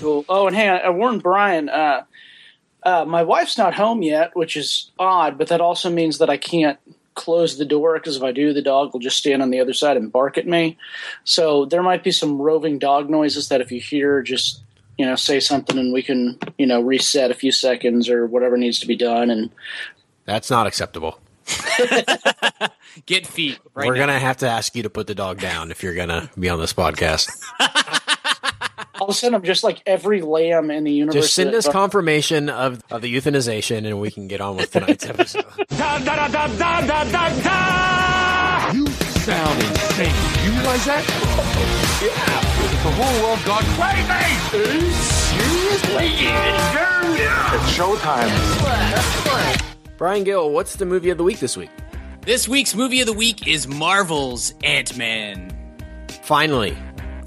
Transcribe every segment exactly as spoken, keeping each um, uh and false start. Cool. Oh, and hey, I, I warned Brian, uh, uh, my wife's not home yet, which is odd, but that also means that I can't close the door, because if I do, the dog will just stand on the other side and bark at me. So there might be some roving dog noises that if you hear, just, you know, say something and we can, you know, reset a few seconds or whatever needs to be done. And that's not acceptable. Get feet right We're now. Gonna have to ask you to put the dog down if you're gonna be on this podcast. All of a sudden, I'm just like every lamb in the universe. Just send us confirmation of, of the euthanization, and we can get on with tonight's episode. Da, da, da, da, da, da, da. You sound insane. You realize that? Yeah. The whole world got crazy. Are you seriously? It's showtime. That's what. That's what. Brian Gill, what's the movie of the week this week? This week's movie of the week is Marvel's Ant-Man. Finally.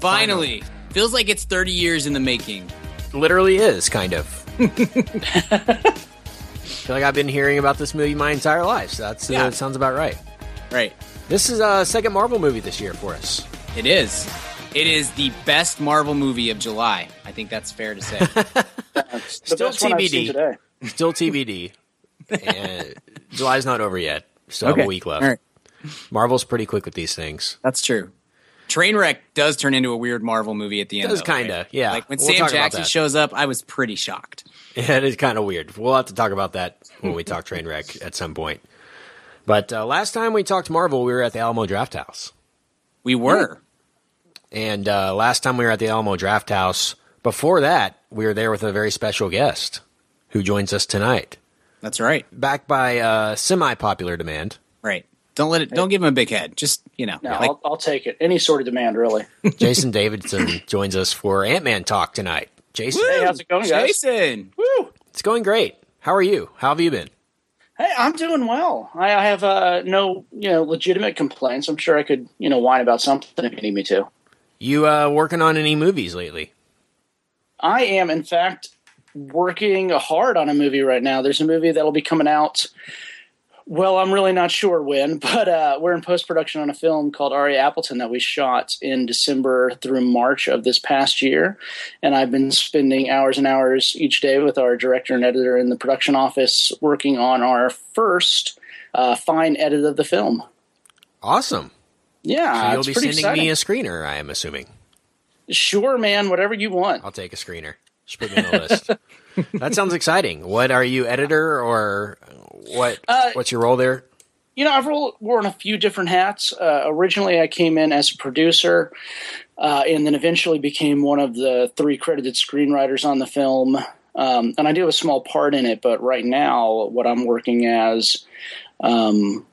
Finally. Finally. Feels like it's thirty years in the making. Literally is, kind of. I feel like I've been hearing about this movie my entire life, so that's, yeah. uh, that sounds about right. Right. This is a second Marvel movie this year for us. It is. It is the best Marvel movie of July. I think that's fair to say. Still T B D. Still T B D. And July's not over yet. Still okay. have a week left. Right. Marvel's pretty quick with these things. That's true. Trainwreck does turn into a weird Marvel movie at the end. It does, kind of, right? Yeah. Like when we'll Sam Jackson shows up, I was pretty shocked. Yeah, it is kind of weird. We'll have to talk about that when we talk Trainwreck at some point. But uh, last time we talked Marvel, we were at the Alamo Drafthouse. We were. Yeah. And uh, last time we were at the Alamo Drafthouse, before that, we were there with a very special guest who joins us tonight. That's right. Back by uh, semi-popular demand. Right. Don't let it. Don't give him a big head. Just, you know. No, like, I'll, I'll take it. Any sort of demand, really. Jason Davidson joins us for Ant-Man Talk tonight. Jason. Woo! Hey, how's it going, guys? Jason. Woo! It's going great. How are you? How have you been? Hey, I'm doing well. I, I have uh, no, you know, legitimate complaints. I'm sure I could, you know, whine about something if you need me to. You uh, working on any movies lately? I am, in fact, working hard on a movie right now. There's a movie that'll be coming out, well, I'm really not sure when, but uh, we're in post-production on a film called Ari Appleton that we shot in December through March of this past year, and I've been spending hours and hours each day with our director and editor in the production office working on our first uh, fine edit of the film. Awesome. Yeah, so you'll be sending exciting. me a screener, I am assuming. Sure, man, whatever you want. I'll take a screener. Just put me on the list. That sounds exciting. What are you, editor, or what? Uh, what's your role there? You know, I've worn a few different hats. Uh, originally, I came in as a producer, uh, and then eventually became one of the three credited screenwriters on the film. Um, and I do have a small part in it, but right now, what I'm working as, um,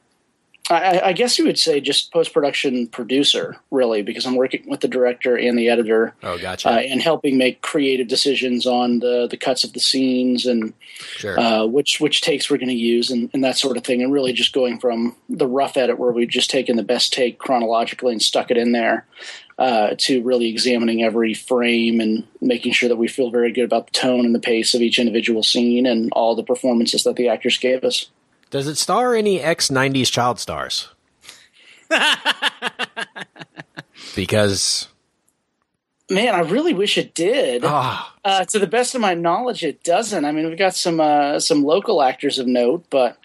I, I guess you would say, just post-production producer, really, because I'm working with the director and the editor. Oh, gotcha. Uh, and helping make creative decisions on the, the cuts of the scenes and sure. uh, which which takes we're going to use and, and that sort of thing, and really just going from the rough edit where we've just taken the best take chronologically and stuck it in there uh, to really examining every frame and making sure that we feel very good about the tone and the pace of each individual scene and all the performances that the actors gave us. Does it star any ex nineties child stars? Because, man, I really wish it did. Oh. Uh, to the best of my knowledge, it doesn't. I mean, we've got some uh, some local actors of note, but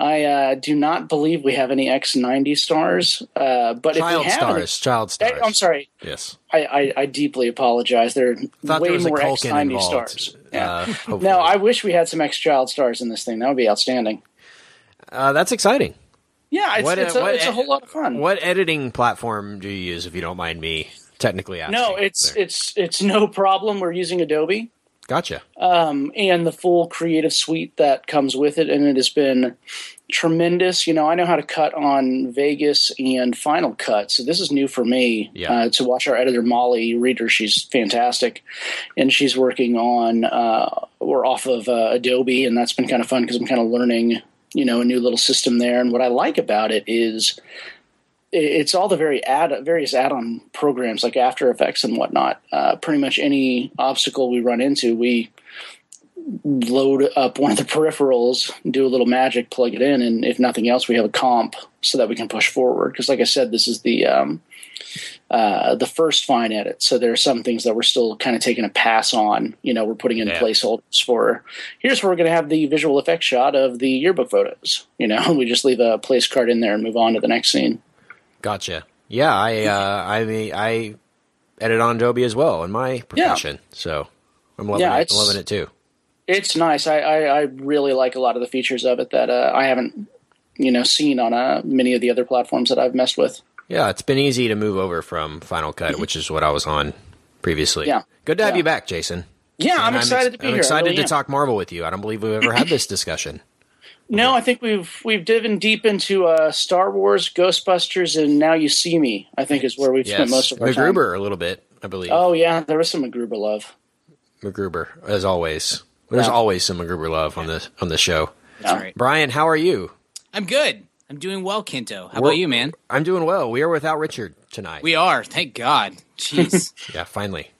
I uh, do not believe we have any ex nineties stars. Uh, but child if we have stars, any, child stars. I, I'm sorry. Yes, I, I, I deeply apologize. There are way there more ex nineties stars. Yeah. Uh, no, I wish we had some ex-child stars in this thing. That would be outstanding. Uh, that's exciting. Yeah, it's, what, it's, a, what, it's a whole lot of fun. What editing platform do you use, if you don't mind me technically asking? No, it's there. it's it's no problem. We're using Adobe. Gotcha. Um, and the full creative suite that comes with it, and it has been tremendous. You know, I know how to cut on Vegas and Final Cut, so this is new for me. Yeah. Uh, to watch our editor, Molly Reeder, she's fantastic, and she's working on uh, or off of uh, Adobe, and that's been kind of fun because I'm kind of learning – you know, a new little system there. And what I like about it is it's all the very add, various add-on programs like After Effects and whatnot. Uh, pretty much any obstacle we run into, we load up one of the peripherals, do a little magic, plug it in, and if nothing else, we have a comp so that we can push forward. Because like I said, this is the um, uh, the first fine edit. So there are some things that we're still kind of taking a pass on. You know, we're putting in yeah. placeholders for, here's where we're going to have the visual effects shot of the yearbook photos. You know, we just leave a place card in there and move on to the next scene. Gotcha. Yeah, I uh, I mean, I edit on Adobe as well in my profession, yeah. so I'm loving yeah, it. I'm loving it too. It's nice. I, I, I really like a lot of the features of it that uh, I haven't, you know, seen on uh, many of the other platforms that I've messed with. Yeah, it's been easy to move over from Final Cut, mm-hmm. which is what I was on previously. Yeah, good to have yeah. you back, Jason. Yeah, I'm, I'm excited ex- to be I'm here. I'm excited really to am. talk Marvel with you. I don't believe we've ever had this discussion. No, I think we've we've dived deep into uh, Star Wars, Ghostbusters, and Now You See Me, I think is where we've yes. spent most of our MacGruber time. MacGruber a little bit, I believe. Oh, yeah, there was some MacGruber love. MacGruber, as always. There's yeah. always some MacGruber love on the on the show. That's right. Brian, how are you? I'm good. I'm doing well, Kinto. How We're, about you, man? I'm doing well. We are without Richard tonight. We are. Thank God. Jeez. yeah, finally.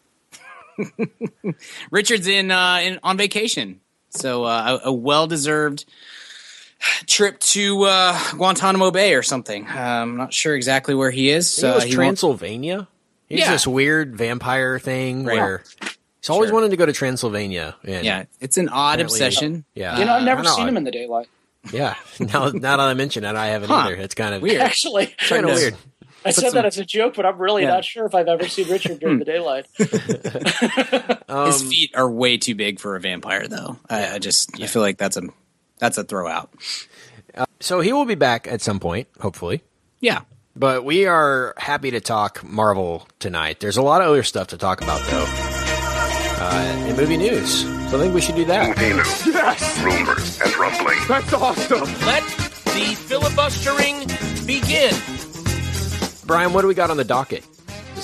Richard's in, uh, in on vacation, so uh, a, a well-deserved trip to uh, Guantanamo Bay or something. Uh, I'm not sure exactly where he is. So, he was Transylvania. Won't... He's yeah. this weird vampire thing right. where he's always sure. wanted to go to Transylvania. And yeah, it's an odd obsession. Yeah, you know, I've never uh, seen him in the daylight. Yeah, now now that I mention it, I haven't huh. either. It's kind of weird. Actually, kind of weird. I Put said some... that as a joke, but I'm really yeah. not sure if I've ever seen Richard during the daylight. um, His feet are way too big for a vampire, though. I, I just I feel like that's a That's a throwout. Uh, so he will be back at some point, hopefully. Yeah. But we are happy to talk Marvel tonight. There's a lot of other stuff to talk about, though. Uh, in movie news. So I think we should do that. Movie news. Yes! Rumors and rumblings. That's awesome. Let the filibustering begin. Brian, what do we got on the docket?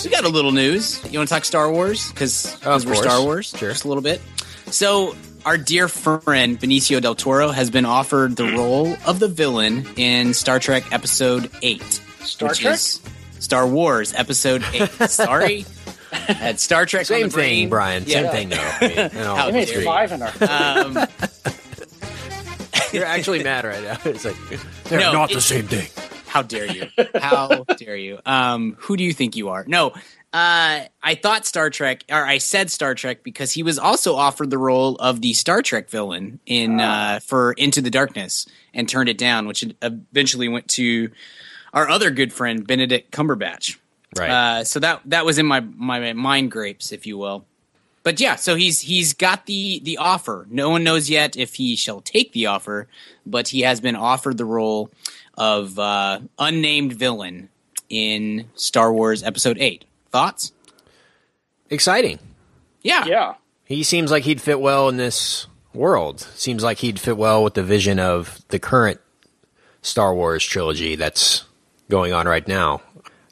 We got a little news. You want to talk Star Wars? Because we're Star Wars. Sure. Just a little bit. So... Our dear friend Benicio del Toro has been offered the role of the villain in Star Trek Episode eight. Star Trek? Star Wars Episode eight. Sorry. I had Star Trek Same on the brain. Thing, Brian. Yeah. Same thing, though. I mean, it's five in our... You're actually mad right now. It's like, they're no, not the same thing. How dare you? How dare you? Um, who do you think you are? No. Uh, I thought Star Trek, or I said Star Trek, because he was also offered the role of the Star Trek villain in uh, for Into the Darkness and turned it down, which eventually went to our other good friend Benedict Cumberbatch. Right. Uh, so that that was in my, my mind grapes, if you will. But yeah, so he's he's got the the offer. No one knows yet if he shall take the offer, but he has been offered the role of uh, unnamed villain in Star Wars Episode eight. Thoughts? Exciting. Yeah. Yeah. He seems like he'd fit well in this world. Seems like he'd fit well with the vision of the current Star Wars trilogy that's going on right now.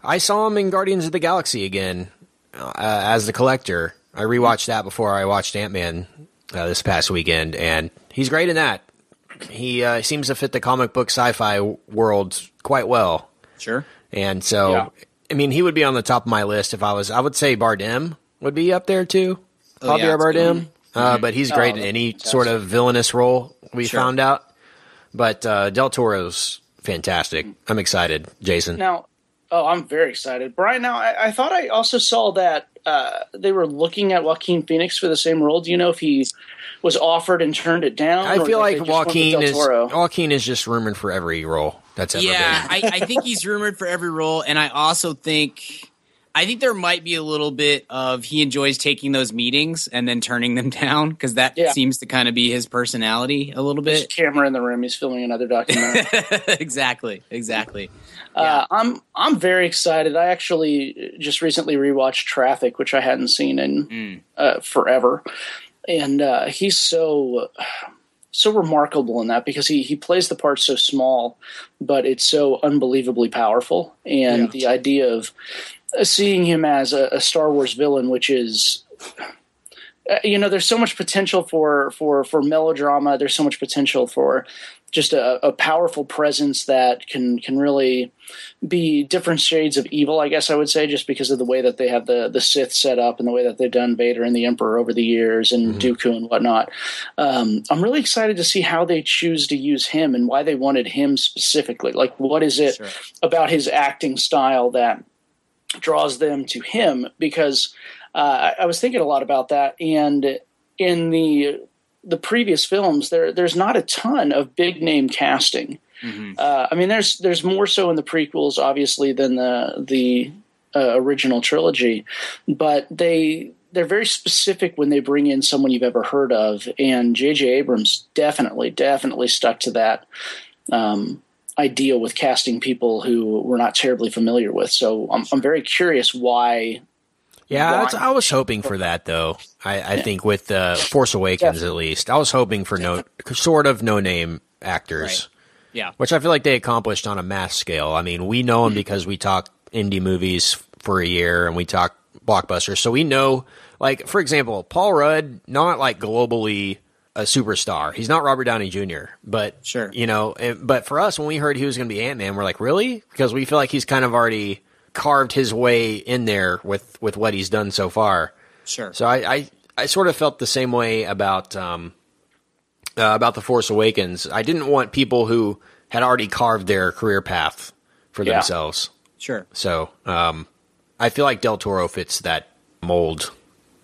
I saw him in Guardians of the Galaxy again uh, as the Collector. I rewatched that before I watched Ant-Man uh, this past weekend, and he's great in that. He uh, seems to fit the comic book sci-fi world quite well. Sure. And so... Yeah. I mean, he would be on the top of my list if I was. I would say Bardem would be up there too. Oh, Javier yeah, Bardem, uh, but he's great oh, in any fantastic. sort of villainous role. We sure. found out, but uh, Del Toro's fantastic. I'm excited, Jason. Now, oh, I'm very excited, Brian. Now, I, I thought I also saw that uh, they were looking at Joaquin Phoenix for the same role. Do you know if he was offered and turned it down? I feel like Joaquin is Joaquin is just rumored for every role. That's yeah, I, I think he's rumored for every role, and I also think I think there might be a little bit of he enjoys taking those meetings and then turning them down, because that yeah. seems to kind of be his personality a little bit. There's a camera in the room, he's filming another documentary. exactly, exactly. Uh, yeah. I'm I'm very excited. I actually just recently rewatched Traffic, which I hadn't seen in mm. uh, forever, and uh, he's so. so remarkable in that, because he, he plays the part so small, but it's so unbelievably powerful. And yeah. the idea of seeing him as a, a Star Wars villain, which is, you know, there's so much potential for, for, for melodrama. There's so much potential for just a, a powerful presence that can, can really be different shades of evil, I guess I would say, just because of the way that they have the, the Sith set up and the way that they've done Vader and the Emperor over the years and mm-hmm. Dooku and whatnot. Um, I'm really excited to see how they choose to use him and why they wanted him specifically. Like, what is it sure. about his acting style that draws them to him, because uh, I, I was thinking a lot about that. And in the the previous films, there there's not a ton of big name casting. Mm-hmm. Uh, I mean, there's there's more so in the prequels, obviously, than the the uh, original trilogy, but they they're very specific when they bring in someone you've ever heard of, and J J. Abrams definitely definitely stuck to that um, idea with casting people who we're not terribly familiar with. So I'm I'm very curious why. Yeah, why. That's, I was hoping for that though. I, I yeah. think with the uh, Force Awakens yeah. at least, I was hoping for no sort of no name actors. Right. Yeah, which I feel like they accomplished on a mass scale. I mean, we know them because we talk indie movies for a year and we talk blockbusters. So we know, like, for example, Paul Rudd, not like globally a superstar. He's not Robert Downey Junior, but, sure, you know, and, but for us, when we heard he was going to be Ant-Man, we're like, really? Because we feel like he's kind of already carved his way in there with, with what he's done so far. Sure. So I, I, I sort of felt the same way about... Um, Uh, about The Force Awakens. I didn't want people who had already carved their career path for yeah. themselves. Sure. So um, I feel like Del Toro fits that mold.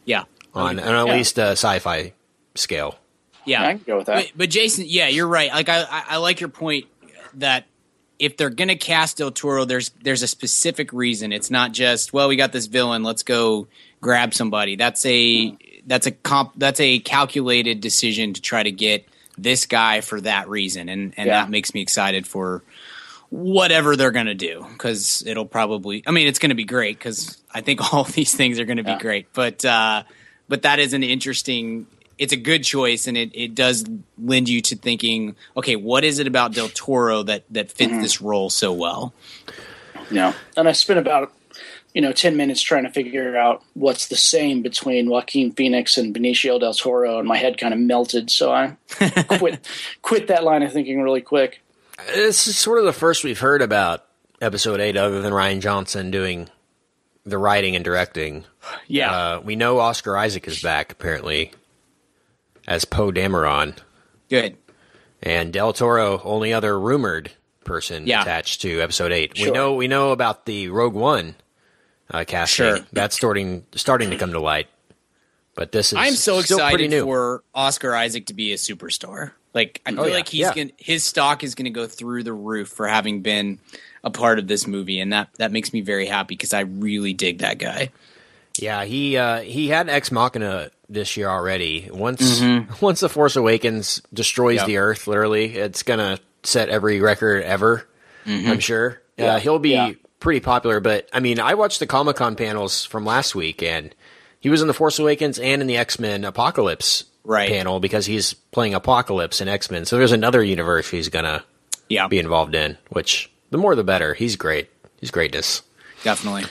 Yeah. On, on at yeah. least a sci-fi scale. Yeah. yeah I can go with that. But, but Jason, yeah, you're right. Like I, I, I like your point that if they're going to cast Del Toro, there's there's a specific reason. It's not just, well, we got this villain, let's go grab somebody. That's a... That's a comp, that's a calculated decision to try to get this guy for that reason, and, and yeah. that makes me excited for whatever they're going to do, because it'll probably – I mean, it's going to be great because I think all these things are going to be yeah. great. But uh, but that is an interesting – it's a good choice, and it, it does lend you to thinking, okay, what is it about Del Toro that, that fits mm-hmm. this role so well? Yeah, and I spent about – you know, ten minutes trying to figure out what's the same between Joaquin Phoenix and Benicio del Toro, and my head kind of melted, so I quit quit that line of thinking really quick. This is sort of the first we've heard about Episode eight other than Rian Johnson doing the writing and directing. Yeah. Uh, we know Oscar Isaac is back, apparently, as Poe Dameron. Good. And Del Toro, only other rumored person yeah. attached to Episode eight. Sure. We know we know about the Rogue One. Uh, casting. Sure. That's starting starting to come to light, but this is. I'm so still excited for Oscar Isaac to be a superstar. Like I feel oh, yeah. like he's yeah. gonna, his stock is going to go through the roof for having been a part of this movie, and that that makes me very happy because I really dig that guy. Yeah, he uh, he had Ex Machina this year already. Once mm-hmm. once The Force Awakens destroys yep. the Earth, literally, it's gonna set every record ever. Mm-hmm. I'm sure. Yeah, uh, he'll be. Yeah. pretty popular, but I mean, I watched the Comic-Con panels from last week, and he was in The Force Awakens and in the X-Men Apocalypse right. panel because he's playing Apocalypse in X-Men. So there's another universe he's gonna yeah. be involved in, which the more the better. He's great. He's greatness. Definitely.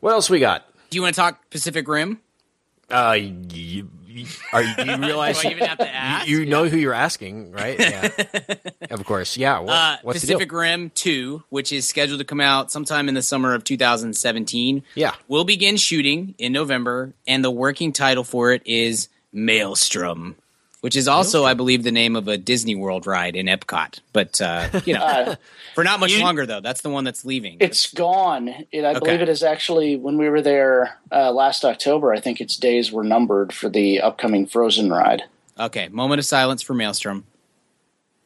What else we got? Do you want to talk Pacific Rim? Uh, you, you, are you, you realize you, even have to ask? you, you yeah. know who you're asking, right? Yeah. Of course. Yeah. What, uh, what's Pacific the deal? Rim two, which is scheduled to come out sometime in the summer of two thousand seventeen. Yeah. Will begin shooting in November, and the working title for it is Maelstrom, which is also, Maelstrom? I believe, the name of a Disney World ride in Epcot. But, uh, you know, uh, for not much you, longer, though. That's the one that's leaving. It's, it's gone. It, I okay. believe it is actually, when we were there uh, last October, I think its days were numbered for the upcoming Frozen ride. Okay. Moment of silence for Maelstrom.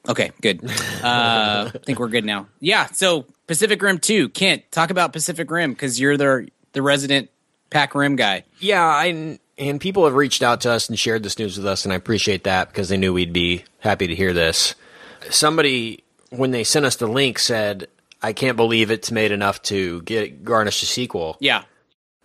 Okay, good. Uh, I think we're good now. Yeah, so Pacific Rim two. Kent, talk about Pacific Rim because you're the, the resident Pac Rim guy. Yeah, I, and people have reached out to us and shared this news with us, and I appreciate that because they knew we'd be happy to hear this. Somebody, when they sent us the link, said, I can't believe it's made enough to get garnish a sequel. Yeah.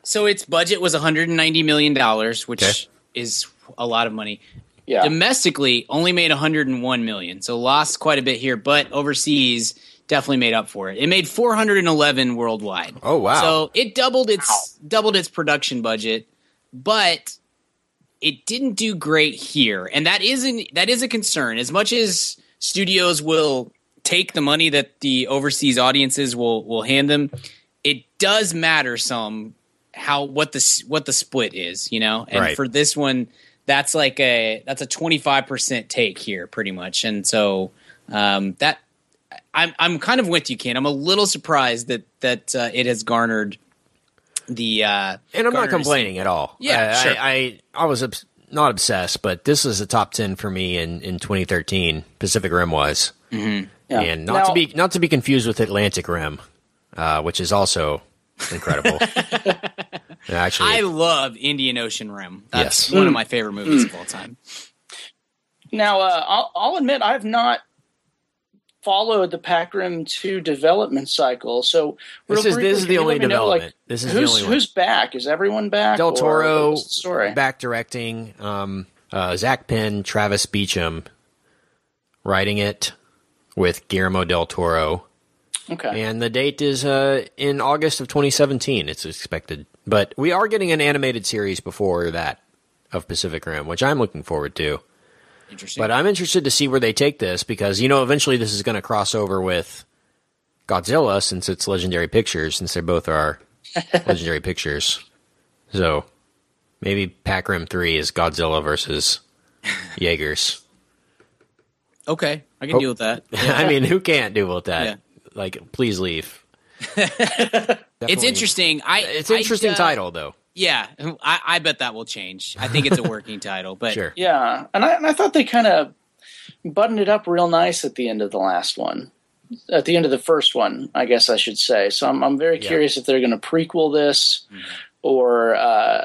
So its budget was one hundred ninety million dollars, which okay. is a lot of money. Yeah. Domestically, only made one hundred one million dollars, so lost quite a bit here. But overseas, definitely made up for it. It made four hundred eleven million dollars worldwide. Oh wow! So it doubled its wow. doubled its production budget, but it didn't do great here, and that isn't that is a concern. As much as studios will take the money that the overseas audiences will will hand them, it does matter some how what the what the split is, you know. And right. for this one. That's like a that's a twenty-five percent take here, pretty much, and so um, that I'm I'm kind of with you, Ken. I'm a little surprised that that uh, it has garnered the uh, and I'm Gartner's, not complaining at all. Yeah, I, sure. I, I I was obs- not obsessed, but this is a top ten for me in, in twenty thirteen. Pacific Rim was, mm-hmm. yeah. and not now, to be not to be confused with Atlantic Rim, uh, which is also incredible. Actually, I love Indian Ocean Rim. That's yes. one of my favorite movies mm. of all time. Now, uh, I'll, I'll admit I've not followed the Pac Rim two development cycle. So this is this is the only development. Know, like, this is who's, the only one. Who's back? Is everyone back? Del Toro back directing. Um, uh, Zach Penn, Travis Beecham writing it with Guillermo del Toro. Okay. And the date is uh, in August of twenty seventeen, it's expected. But we are getting an animated series before that of Pacific Rim, which I'm looking forward to. Interesting. But I'm interested to see where they take this because, you know, eventually this is going to cross over with Godzilla since it's Legendary Pictures, since they both are Legendary Pictures. So maybe Pac Rim three is Godzilla versus Jaegers. Okay, I can oh. deal with that. Yeah. I mean, who can't deal with that? Yeah. Like, please leave. It's interesting. I. It's an interesting I, uh, title, though. Yeah, I, I bet that will change. I think it's a working title, but sure. yeah, and I, and I thought they kind of buttoned it up real nice at the end of the last one, at the end of the first one, I guess I should say. So I'm I'm very curious yeah. if they're going to prequel this, mm. or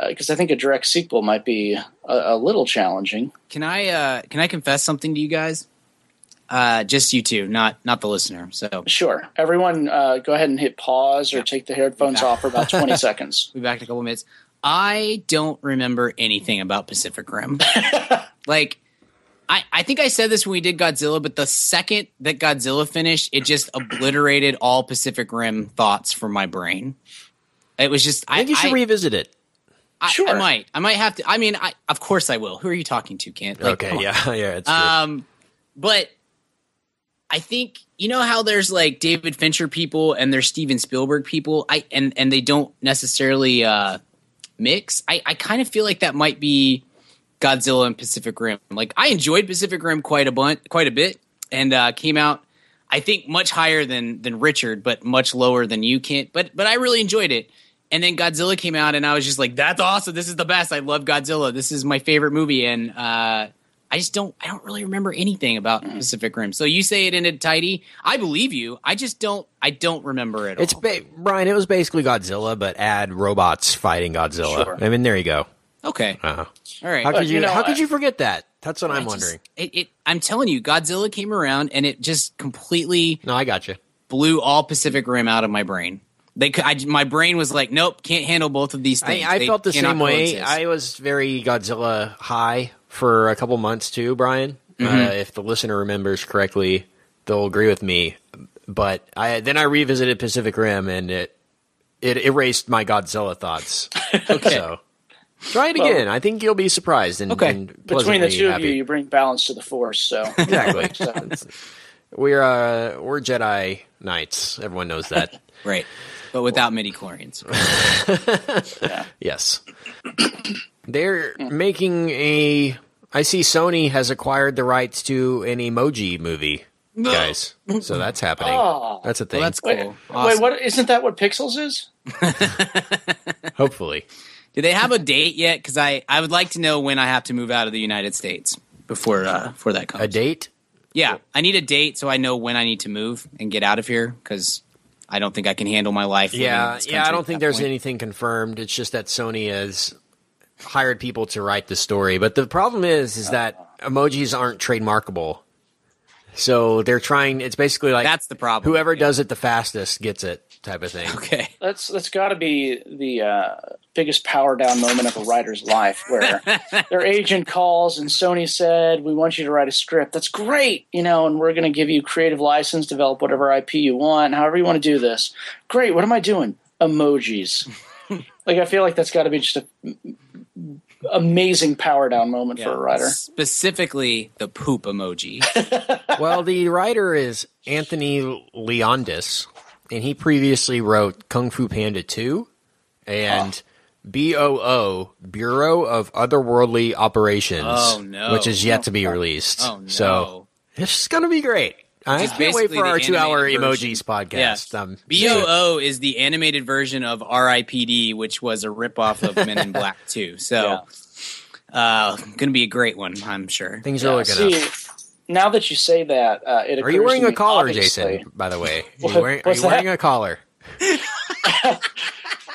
because uh, I think a direct sequel might be a, a little challenging. Can I uh, can I confess something to you guys? Uh, just you two, not not the listener. So sure, everyone, uh, go ahead and hit pause or yeah. take the headphones off for about twenty seconds. We'll be back in a couple minutes. I don't remember anything about Pacific Rim. Like, I I think I said this when we did Godzilla, but the second that Godzilla finished, it just obliterated all Pacific Rim thoughts from my brain. It was just. I think I, you should I, revisit it. I, sure, I might. I might have to. I mean, I of course I will. Who are you talking to, Kent? Like, okay, yeah, yeah. It's um, true. But. I think you know how there's like David Fincher people and there's Steven Spielberg people. I and, and they don't necessarily uh, mix. I, I kind of feel like that might be Godzilla and Pacific Rim. Like I enjoyed Pacific Rim quite a bun- quite a bit, and uh, came out I think much higher than than Richard, but much lower than you, Kent. But but I really enjoyed it. And then Godzilla came out, and I was just like, that's awesome. This is the best. I love Godzilla. This is my favorite movie. And uh, I just don't. I don't really remember anything about Pacific Rim. So you say it ended tidy. I believe you. I just don't. I don't remember it. It's all. Ba- Brian. It was basically Godzilla, but add robots fighting Godzilla. Sure. I mean, there you go. Okay. Uh-huh. All right. How but, could you? you know, how I, could you forget that? That's what I I'm just, wondering. It, it, I'm telling you, Godzilla came around and it just completely. No, I got you. Blew all Pacific Rim out of my brain. They, I, my brain was like, nope, can't handle both of these things. I, I felt the same way. Coexist. I was very Godzilla high. For a couple months too, Brian. Mm-hmm. Uh, if the listener remembers correctly, they'll agree with me. But I then I revisited Pacific Rim, and it it erased my Godzilla thoughts. Okay, so try it well, again. I think you'll be surprised. And, okay, and between the two happy. of you, you bring balance to the Force. So exactly, so. we're uh, we're Jedi Knights. Everyone knows that, right? But without midi-chlorians. yeah. Yes, they're yeah. making a. I see Sony has acquired the rights to an Emoji movie, guys. So that's happening. Oh, that's a thing. Well, that's cool. Wait, awesome. wait, what isn't that what Pixels is? Hopefully. Do they have a date yet? Because I, I would like to know when I have to move out of the United States before uh, before that comes. A date? Yeah, I need a date so I know when I need to move and get out of here because I don't think I can handle my life. Yeah, yeah. I don't think there's point. anything confirmed. It's just that Sony is. Hired people to write the story, but the problem is is that emojis aren't trademarkable, so they're trying. It's basically like that's the problem. Whoever yeah. does it the fastest gets it, type of thing. Okay, that's that's got to be the uh, biggest power down moment of a writer's life, where their agent calls and Sony said, "We want you to write a script. That's great, you know, and we're going to give you creative license, develop whatever I P you want, however you want to do this. Great. What am I doing? Emojis." Like I feel like that's got to be just a amazing power down moment yeah, for a writer. Specifically the poop emoji. Well, the writer is Anthony Leondis, and he previously wrote Kung Fu Panda two and oh. B O O, Bureau of Otherworldly Operations, oh, no. which is yet to be released. Oh, no. So it's going to be great. I can't wait for our two-hour Emojis podcast. Yeah. Um, B O O is the animated version of R I P D, which was a ripoff of Men in Black two. So, yeah. uh, going to be a great one, I'm sure. Things are yeah, looking see, up. Now that you say that, uh, it occurs to me. Are you wearing a collar, obviously. Jason? By the way, what, are you wearing, are you wearing a collar?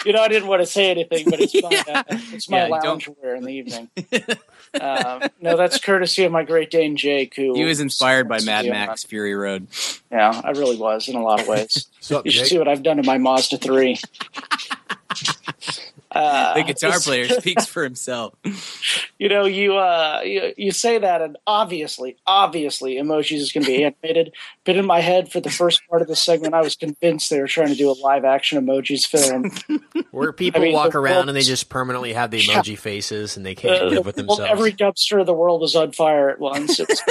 You know, I didn't want to say anything, but it's my, yeah. uh, it's my yeah, loungewear in the evening. uh, no, that's courtesy of my Great Dane Jake. Who he was inspired by Mad Max on. Fury Road. Yeah, I really was in a lot of ways. Up, you should Jake? See what I've done to my Mazda three. Uh, the guitar player speaks for himself. You know, you, uh, you you say that, and obviously, obviously, Emojis is going to be animated. But in my head, for the first part of this segment, I was convinced they were trying to do a live-action Emojis film. Where people I mean, walk around world, and they just permanently have the emoji yeah, faces, and they can't uh, live the with world, themselves. Every dumpster in the world was on fire at once. It was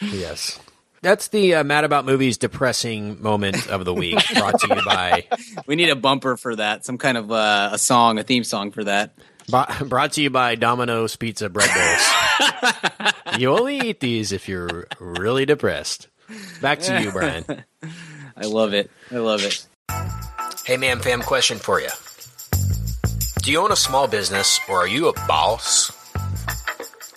yes. That's the uh, Mad About Movies depressing moment of the week, brought to you by... We need a bumper for that, some kind of uh, a song, a theme song for that. B- brought to you by Domino's Pizza Bread Bowls. You only eat these if you're really depressed. Back to you, Brian. I love it. I love it. Hey, ma'am, fam, question for you. Do you own a small business, or are you a boss?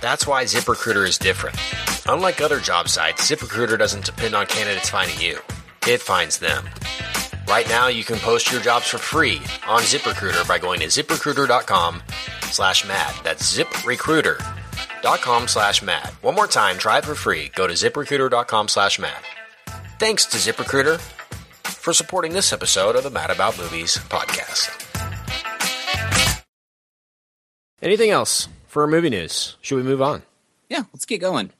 That's why ZipRecruiter is different. Unlike other job sites, ZipRecruiter doesn't depend on candidates finding you. It finds them. Right now, you can post your jobs for free on ZipRecruiter by going to zip recruiter dot com slash mad. That's zip recruiter dot com slash mad. One more time, try it for free. Go to zip recruiter dot com slash mad. Thanks to ZipRecruiter for supporting this episode of the Mad About Movies podcast. Anything else for movie news? Should we move on? Yeah, let's get going.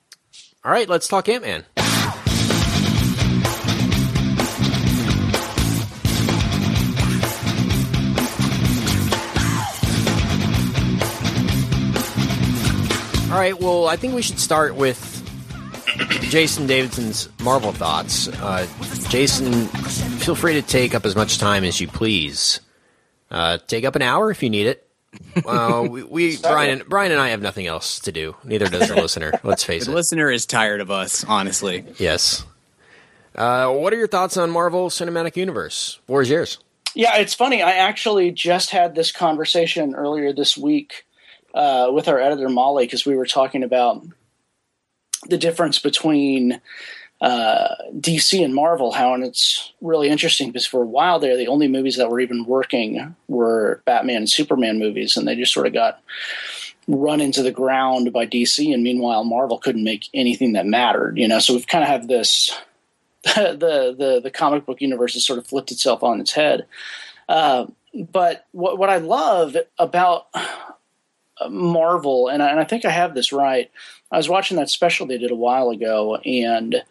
All right, let's talk Ant-Man. All right, well, I think we should start with Jason Davidson's Marvel thoughts. Uh, Jason, feel free to take up as much time as you please. Uh, take up an hour if you need it. uh, we, we Brian, and, Brian and I have nothing else to do. Neither does the listener. Let's face it. The listener is tired of us, honestly. Yes. Uh, what are your thoughts on Marvel Cinematic Universe? What is yours? Yeah, it's funny. I actually just had this conversation earlier this week uh, with our editor, Molly, because we were talking about the difference between uh, D C and Marvel, how, and it's really interesting because for a while there, the only movies that were even working were Batman and Superman movies, and they just sort of got run into the ground by D C, and meanwhile, Marvel couldn't make anything that mattered, you know, so we've kind of have this, the, the, the comic book universe has sort of flipped itself on its head. Uh, but what, what I love about Marvel, and I, and I think I have this right, I was watching that special they did a while ago, and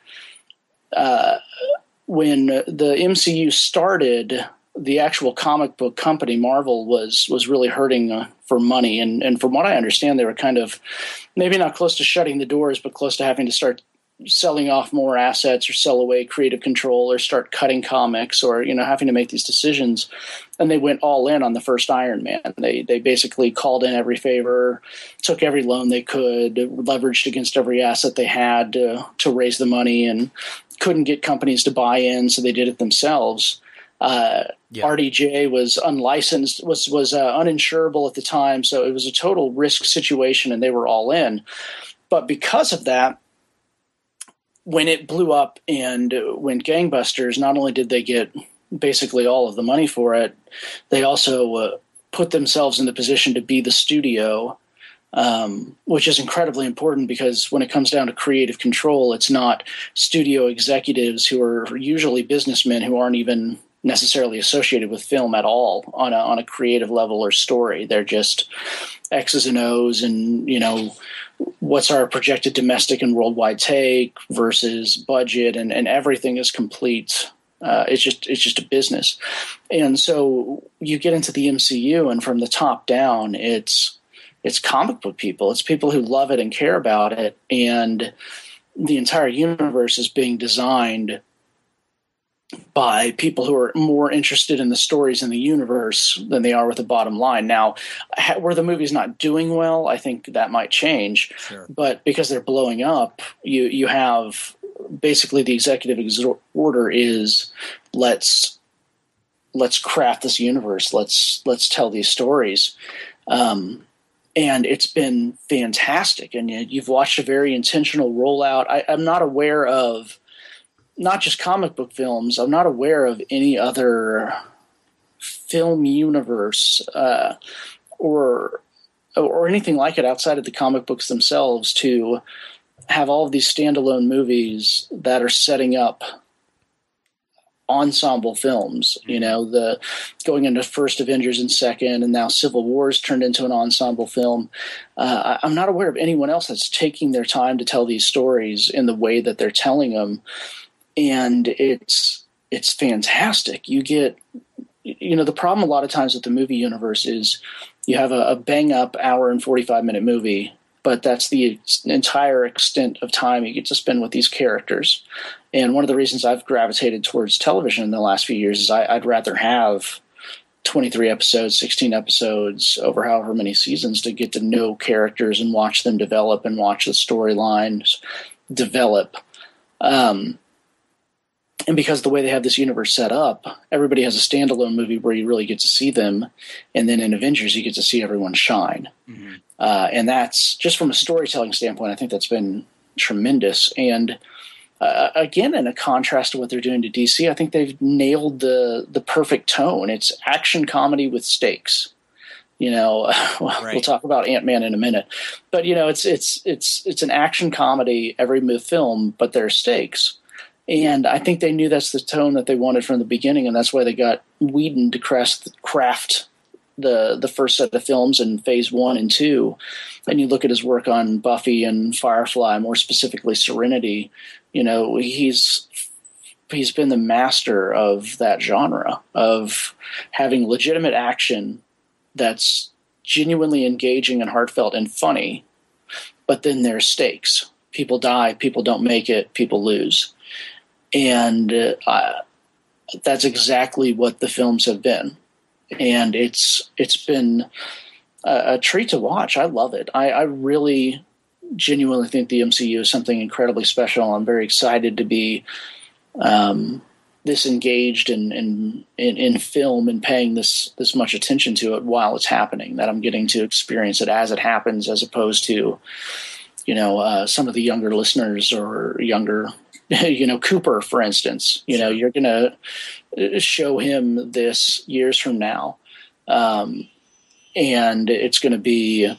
uh, when the M C U started, the actual comic book company, Marvel, was was really hurting uh, for money. And, and from what I understand, they were kind of maybe not close to shutting the doors, but close to having to start selling off more assets or sell away creative control or start cutting comics or, you know, having to make these decisions. And they went all in on the first Iron Man. They they basically called in every favor, took every loan they could, leveraged against every asset they had to, to raise the money, and couldn't get companies to buy in. So they did it themselves. Uh, yeah. R D J was unlicensed, was, was uh, uninsurable at the time. So it was a total risk situation and they were all in. But because of that, when it blew up and went gangbusters, not only did they get basically all of the money for it, they also uh, put themselves in the position to be the studio, um, which is incredibly important because when it comes down to creative control, it's not studio executives who are usually businessmen who aren't even necessarily associated with film at all on a, on a creative level or story. They're just X's and O's and, you know, what's our projected domestic and worldwide take versus budget, and, and everything is complete Uh, it's just it's just a business. And so you get into the M C U, and from the top down, it's it's comic book people. It's people who love it and care about it, and the entire universe is being designed by people who are more interested in the stories in the universe than they are with the bottom line. Now, were the movies not doing well? I think that might change. Sure. But because they're blowing up, you you have basically the executive order is let's let's craft this universe. Let's let's tell these stories. Um, and it's been fantastic. And you've watched a very intentional rollout. I, I'm not aware of. Not just comic book films. I'm not aware of any other film universe uh, or or anything like it outside of the comic books themselves to have all of these standalone movies that are setting up ensemble films. You know, the going into first Avengers and second, and now Civil War's turned into an ensemble film. Uh, I'm not aware of anyone else that's taking their time to tell these stories in the way that they're telling them. And it's it's fantastic. You get, you know, the problem a lot of times with the movie universe is you have a, a bang up hour and forty-five minute movie, but that's the entire extent of time you get to spend with these characters. And one of the reasons I've gravitated towards television in the last few years is I, I'd rather have twenty-three episodes, sixteen episodes over however many seasons to get to know characters and watch them develop and watch the storylines develop. Um, And because the way they have this universe set up, everybody has a standalone movie where you really get to see them. And then in Avengers, you get to see everyone shine. Mm-hmm. Uh, and that's just from a storytelling standpoint, I think that's been tremendous. And uh, again, in a contrast to what they're doing to D C, I think they've nailed the the perfect tone. It's action comedy with stakes. You know, right. We'll talk about Ant-Man in a minute. But, you know, it's, it's, it's, it's an action comedy, every film, but there are stakes. And I think they knew that's the tone that they wanted from the beginning, and that's why they got Whedon to craft the the first set of films in phase one and two. And you look at his work on Buffy and Firefly, more specifically Serenity. You know, he's he's been the master of that genre of having legitimate action that's genuinely engaging and heartfelt and funny, but then there's stakes. People die, people don't make it, people lose. And uh, that's exactly what the films have been, and it's it's been a, a treat to watch. I love it. I, I really genuinely think the M C U is something incredibly special. I'm very excited to be um, this engaged in, in in in film and paying this this much attention to it while it's happening. That I'm getting to experience it as it happens, as opposed to you know uh, some of the younger listeners or younger. You know, Cooper, for instance, you know, you're going to show him this years from now. Um, and it's going to be,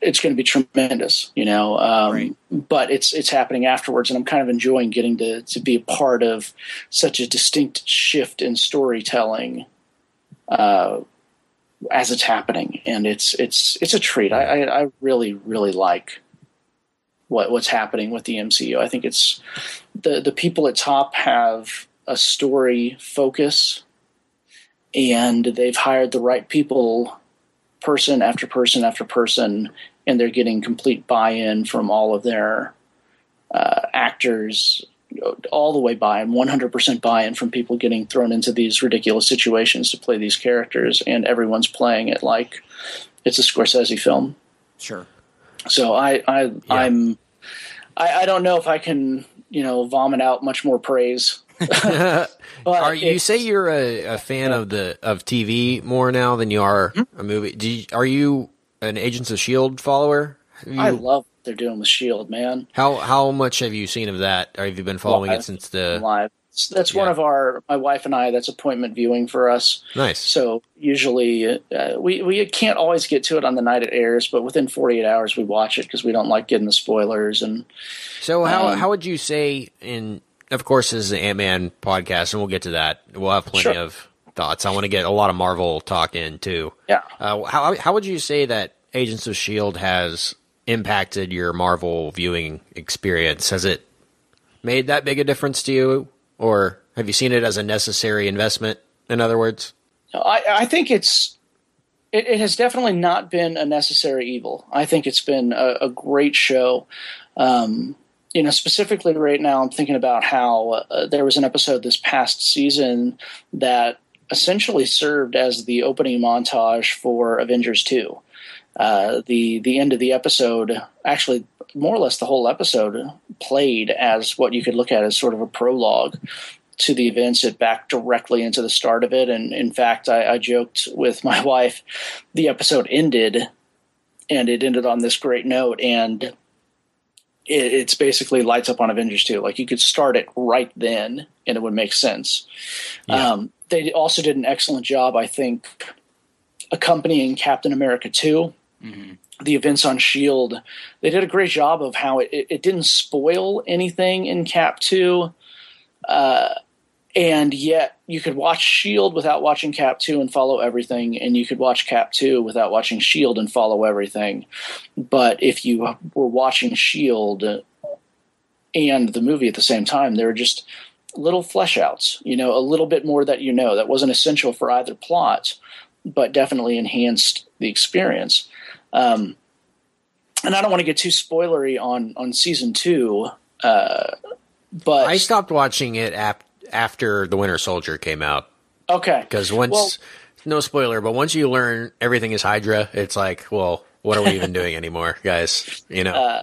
it's going to be tremendous, you know, um, right. But it's, it's happening afterwards. And I'm kind of enjoying getting to, to be a part of such a distinct shift in storytelling, uh, as it's happening. And it's, it's, it's a treat. I, I, I really, really like What, what's happening with the M C U. I think it's the, the people at top have a story focus, and they've hired the right people, person after person after person, and they're getting complete buy-in from all of their uh, actors, all the way buy-in, one hundred percent buy-in from people getting thrown into these ridiculous situations to play these characters, and everyone's playing it like it's a Scorsese film. Sure. So I, I yeah. I'm I, I don't know if I can you know vomit out much more praise. Are you say you're a, a fan yeah. of the of T V more now than you are mm-hmm. a movie? Do you, are you an Agents of S H I E L D follower? You, I love what they're doing with S H I E L D, man. How how much have you seen of that? Or have you been following live. it since the live? That's yeah. one of our, my wife and I, that's appointment viewing for us. Nice. So usually uh, we, we can't always get to it on the night it airs, but within forty-eight hours we watch it because we don't like getting the spoilers. And so how, um, how would you say in, of course, this is an Ant-Man podcast and we'll get to that. We'll have plenty sure. of thoughts. I want to get a lot of Marvel talk in too. Yeah. Uh, how, how would you say that Agents of S H I E L D has impacted your Marvel viewing experience? Has it made that big a difference to you? Or Have you seen it as a necessary investment, in other words? I, I think it's it, it has definitely not been a necessary evil. I think it's been a, a great show. Um, you know, specifically right now I'm thinking about how uh, there was an episode this past season that essentially served as the opening montage for Avengers two. Uh, the the end of the episode, actually more or less the whole episode, played as what you could look at as sort of a prologue to the events. It backed directly into the start of it. And in fact, I, I joked with my wife, the episode ended and it ended on this great note. And it, it's basically lights up on Avengers two. Like, you could start it right then and it would make sense. Yeah. Um, they also did an excellent job, I think, accompanying Captain America two. Mm-hmm. The events on S H I E L D, they did a great job of how it, it, it didn't spoil anything in Cap two. Uh, and yet you could watch S H I E L D without watching Cap two and follow everything, and you could watch Cap two without watching S H I E L D and follow everything. But if you were watching S H I E L D and the movie at the same time, there were just little flesh outs, you know, a little bit more that you know. That wasn't essential for either plot, but definitely enhanced the experience. Um, and I don't want to get too spoilery on, on season two, uh, but I stopped watching it ap- after The Winter Soldier came out. Okay. Because once, well, no spoiler, but once you learn everything is Hydra, it's like, well, what are we even doing anymore, guys? You know. Uh,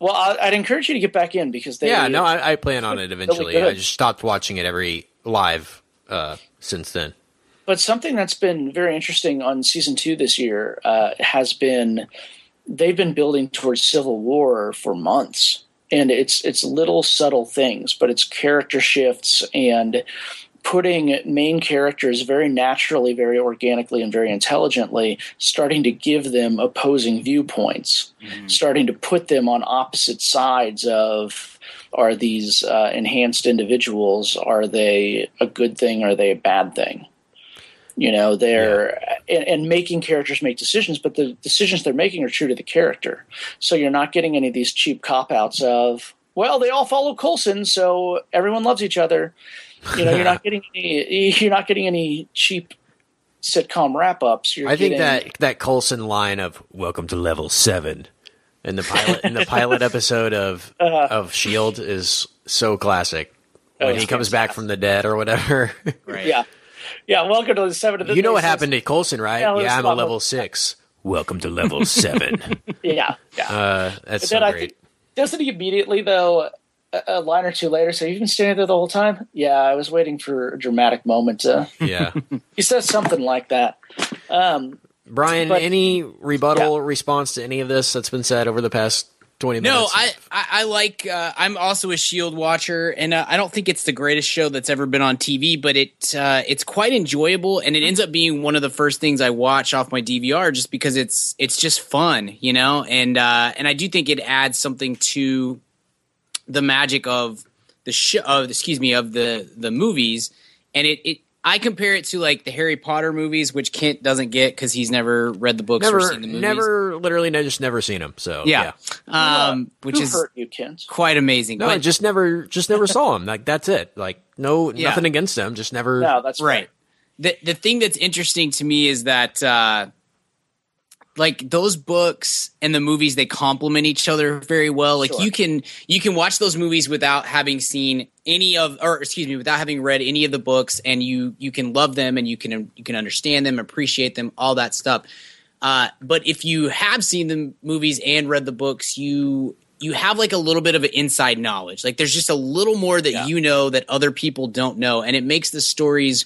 well, I, I'd encourage you to get back in because they. Yeah, no, I, I plan on it eventually. Really I just stopped watching it every live uh, since then. But something that's been very interesting on season two this year uh, has been they've been building towards Civil War for months, and it's it's little subtle things, but it's character shifts and putting main characters very naturally, very organically, and very intelligently, starting to give them opposing viewpoints, mm-hmm. starting to put them on opposite sides of, are these uh, enhanced individuals, are they a good thing, are they a bad thing? You know, they're yeah. and, and making characters make decisions, but the decisions they're making are true to the character. So you're not getting any of these cheap cop-outs of, well, they all follow Coulson, so everyone loves each other. You know, you're not getting any, you're not getting any cheap sitcom wrap-ups. You're I getting, think that that Coulson line of "Welcome to Level Seven" in the pilot in the pilot episode of uh, of S H I E L D is so classic when oh, he comes fantastic. back from the dead or whatever. Right. Yeah. Yeah, welcome to the seven of the. You know what six. happened to Coulson, right? Yeah, yeah I'm a level six. Welcome to level seven. yeah, yeah. Uh, that's so great. Th- doesn't he immediately, though, a-, a line or two later say, "You've been standing there the whole time?" Yeah, I was waiting for a dramatic moment to. Yeah. He says something like that. Um, Brian, but, any rebuttal yeah. response to any of this that's been said over the past twenty minutes? No, I, I, I like. Uh, I'm also a S H I E L D watcher, and uh, I don't think it's the greatest show that's ever been on T V, but it uh, it's quite enjoyable, and it ends up being one of the first things I watch off my D V R, just because it's it's just fun, you know. And uh, and I do think it adds something to the magic of the show. Of, excuse me, of the the movies, and it. it I compare it to like the Harry Potter movies, which Kent doesn't get because he's never read the books never, or seen the movies. Never, literally, no, just never seen them. So yeah, yeah. Um, which Who is hurt you, Kent? Quite amazing. No, but, I just never, just never saw them. Like that's it. Like no, yeah. nothing against them. Just never. No, that's right. Fair. The the thing that's interesting to me is that uh, like those books and the movies, they complement each other very well. Like sure. you can you can watch those movies without having seen. Any of, or excuse me, without having read any of the books, and you you can love them, and you can you can understand them, appreciate them, all that stuff. Uh, but if you have seen the movies and read the books, you you have like a little bit of an inside knowledge. Like there's just a little more that yeah. you know that other people don't know, and it makes the stories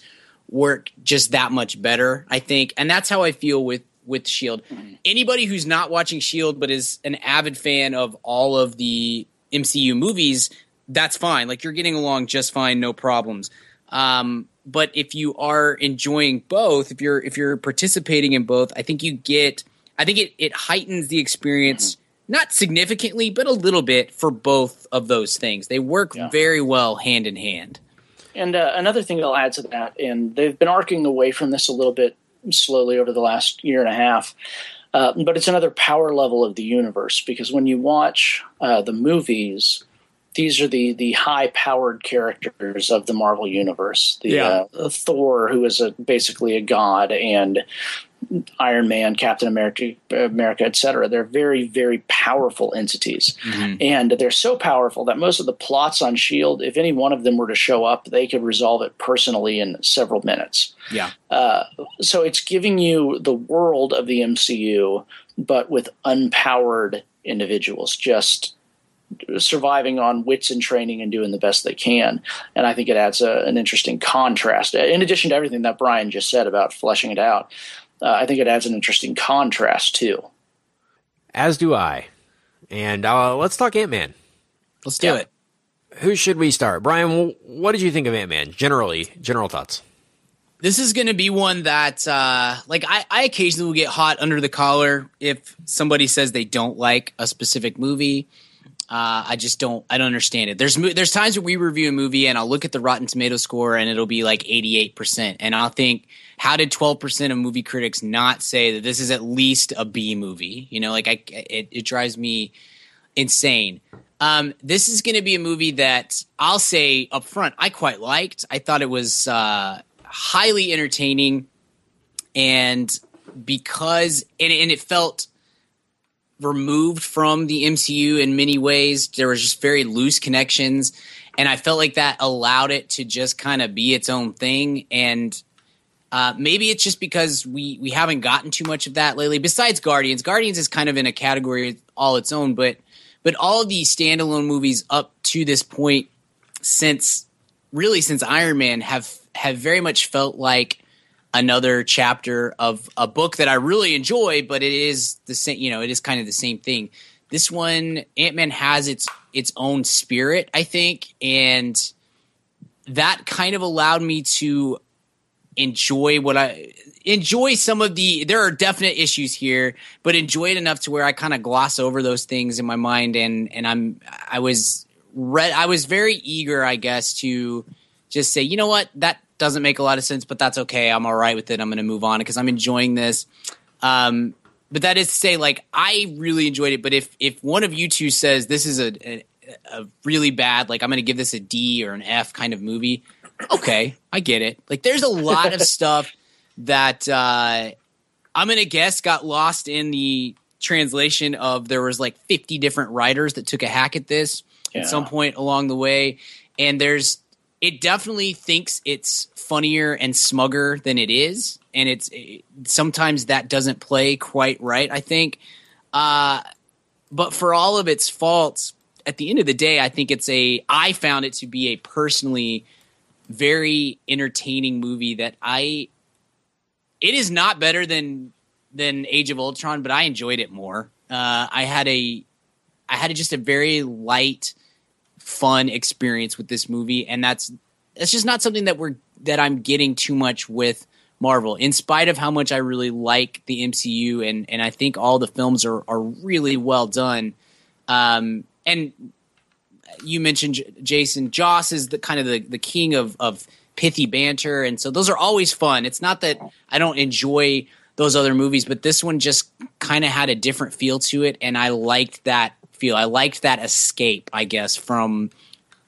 work just that much better, I think. And that's how I feel with with S H I E L D. Mm-hmm. Anybody who's not watching S H I E L D but is an avid fan of all of the M C U movies. That's fine. Like you're getting along just fine, no problems. Um, but if you are enjoying both, if you're if you're participating in both, I think you get. I think it it heightens the experience, mm-hmm. not significantly, but a little bit for both of those things. They work yeah. very well hand in hand. And uh, another thing I'll add to that, and they've been arcing away from this a little bit slowly over the last year and a half. Uh, but it's another power level of the universe because when you watch uh, the movies. these are the the high powered characters of the Marvel Universe. The yeah. uh, Thor, who is a, basically a god, and Iron Man, Captain America, America, et cetera. They're very, very powerful entities. Mm-hmm. And they're so powerful that most of the plots on S H I E L D, if any one of them were to show up, they could resolve it personally in several minutes. Yeah. Uh, so it's giving you the world of the M C U, but with unpowered individuals, just surviving on wits and training and doing the best they can. And I think it adds a, an interesting contrast. In addition to everything that Brian just said about fleshing it out, Uh, I think it adds an interesting contrast, too. As do I. And uh, let's talk Ant-Man. Let's do yeah. it. Who should we start? Brian, what did you think of Ant-Man? Generally, general thoughts. This is going to be one that, uh, like, I, I occasionally will get hot under the collar if somebody says they don't like a specific movie. Uh, I just don't – I don't understand it. There's there's times where we review a movie and I'll look at the Rotten Tomato score and it'll be like eighty-eight percent. And I'll think, how did twelve percent of movie critics not say that this is at least a B movie? You know, like I, it, it drives me insane. Um, this is going to be a movie that I'll say up front I quite liked. I thought it was uh, highly entertaining and because and, – and it felt – removed from the M C U in many ways. There was just very loose connections, and I felt like that allowed it to just kind of be its own thing. And uh, maybe it's just because we we haven't gotten too much of that lately. Besides Guardians, Guardians is kind of in a category all its own. But but all the standalone movies up to this point, since really since Iron Man, have have very much felt like another chapter of a book that I really enjoy, but it is the same, you know, it is kind of the same thing. This one, Ant-Man has its its own spirit, I think, and that kind of allowed me to enjoy what I enjoy some of the there are definite issues here, but enjoy it enough to where I kind of gloss over those things in my mind, and and I'm I was re- I was very eager, I guess, to just say, you know what, that doesn't make a lot of sense, but that's okay. I'm all right with it. I'm going to move on because I'm enjoying this. Um, but that is to say, like, I really enjoyed it. But if if one of you two says this is a a, a really bad, like, I'm going to give this a D or an F kind of movie, okay, I get it. Like, there's a lot of stuff that uh, I'm going to guess got lost in the translation of there was like fifty different writers that took a hack at this yeah. at some point along the way. And there's It definitely thinks it's funnier and smugger than it is, and it's it, sometimes that doesn't play quite right, I think. Uh, but for all of its faults, at the end of the day, I think it's a – I found it to be a personally very entertaining movie that I – it is not better than than Age of Ultron, but I enjoyed it more. Uh, I had a – I had just a very light – fun experience with this movie, and that's that's just not something that we're that I'm getting too much with Marvel, in spite of how much I really like the M C U, and and I think all the films are are really well done. Um and you mentioned J- Jason Joss is the kind of the, the king of of pithy banter, and so those are always fun. It's not that I don't enjoy those other movies, but this one just kind of had a different feel to it, and I liked that feel. I liked that escape, I guess, from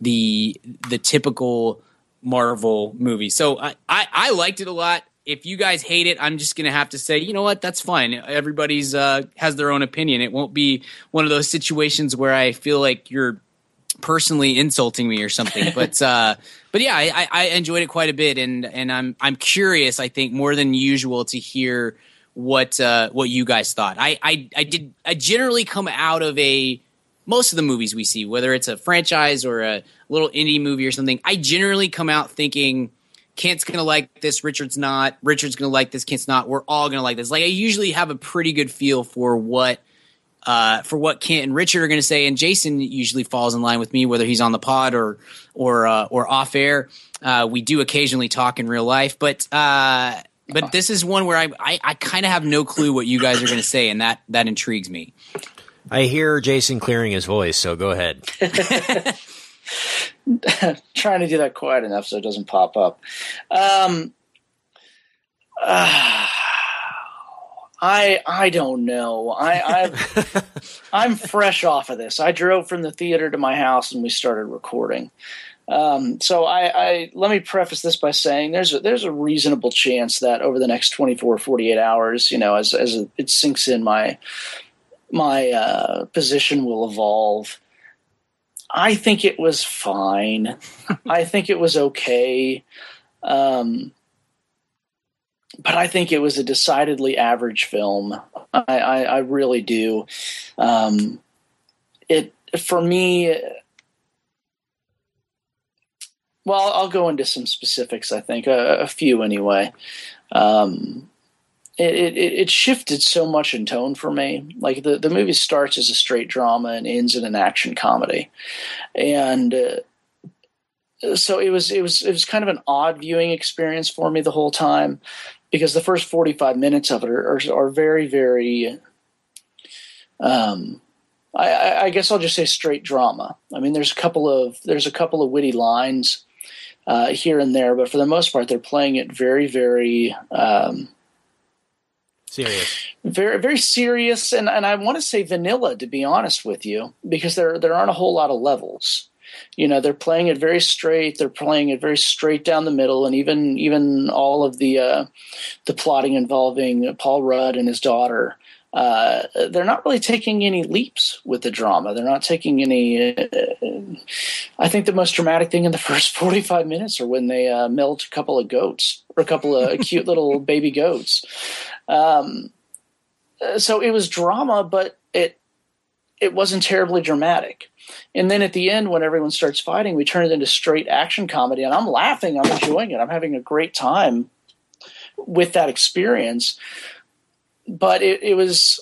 the the typical Marvel movie. So I, I, I liked it a lot. If you guys hate it, I'm just going to have to say, you know what, that's fine. Everybody's uh, has their own opinion. It won't be one of those situations where I feel like you're personally insulting me or something. But uh, but yeah, I, I enjoyed it quite a bit, and and I'm I'm curious, I think, more than usual to hear what uh, what you guys thought. I, I I did I generally come out of a most of the movies we see, whether it's a franchise or a little indie movie or something, I generally come out thinking Kent's gonna like this, Richard's not, Richard's gonna like this, Kent's not, we're all gonna like this. Like, I usually have a pretty good feel for what uh, for what Kent and Richard are gonna say, and Jason usually falls in line with me, whether he's on the pod or or uh, or off air. Uh, we do occasionally talk in real life, but uh But this is one where I I, I kind of have no clue what you guys are going to say, and that, that intrigues me. I hear Jason clearing his voice, so go ahead. Trying to do that quiet enough so it doesn't pop up. Um, uh, I I don't know. I I've, I'm fresh off of this. I drove from the theater to my house and we started recording. Um, so I, I let me preface this by saying there's a, there's a reasonable chance that over the next twenty-four, forty-eight hours, you know, as as a, it sinks in, my my uh, position will evolve. I think it was fine. I think it was okay. Um, but I think it was a decidedly average film. I, I, I really do. Um, it for me. Well, I'll go into some specifics, I think, a, a few anyway. Um, it, it, it shifted so much in tone for me. Like, the, the movie starts as a straight drama and ends in an action comedy. And uh, so it was, it was, it was kind of an odd viewing experience for me the whole time, because the first forty-five minutes of it are, are, are very, very um, – I, I guess I'll just say straight drama. I mean, there's a couple of there's a couple of witty lines uh, here and there, but for the most part, they're playing it very, very um, serious, very, very serious, and, and I want to say vanilla, to be honest with you, because there there aren't a whole lot of levels. You know, they're playing it very straight. They're playing it very straight down the middle, and even even all of the uh, the plotting involving Paul Rudd and his daughter. Uh, they're not really taking any leaps with the drama. They're not taking any. Uh, I think the most dramatic thing in the first forty-five minutes are when they uh, melt a couple of goats or a couple of cute little baby goats. Um, so it was drama, but it it wasn't terribly dramatic. And then at the end, when everyone starts fighting, we turn it into straight action comedy, and I'm laughing. I'm enjoying it. I'm having a great time with that experience. But it, it was,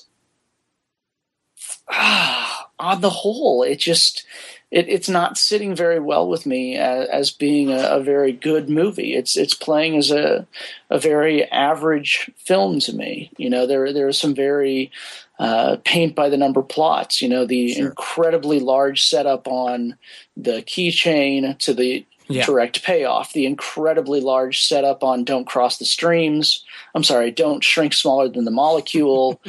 ah, on the whole, it just it, it's not sitting very well with me as, as being a, a very good movie. It's it's playing as a a very average film to me. You know, there there are some very uh, paint by the number plots. You know, the sure. incredibly large setup on the keychain to the. Yeah. Direct payoff, the incredibly large setup on don't cross the streams. I'm sorry, don't shrink smaller than the molecule.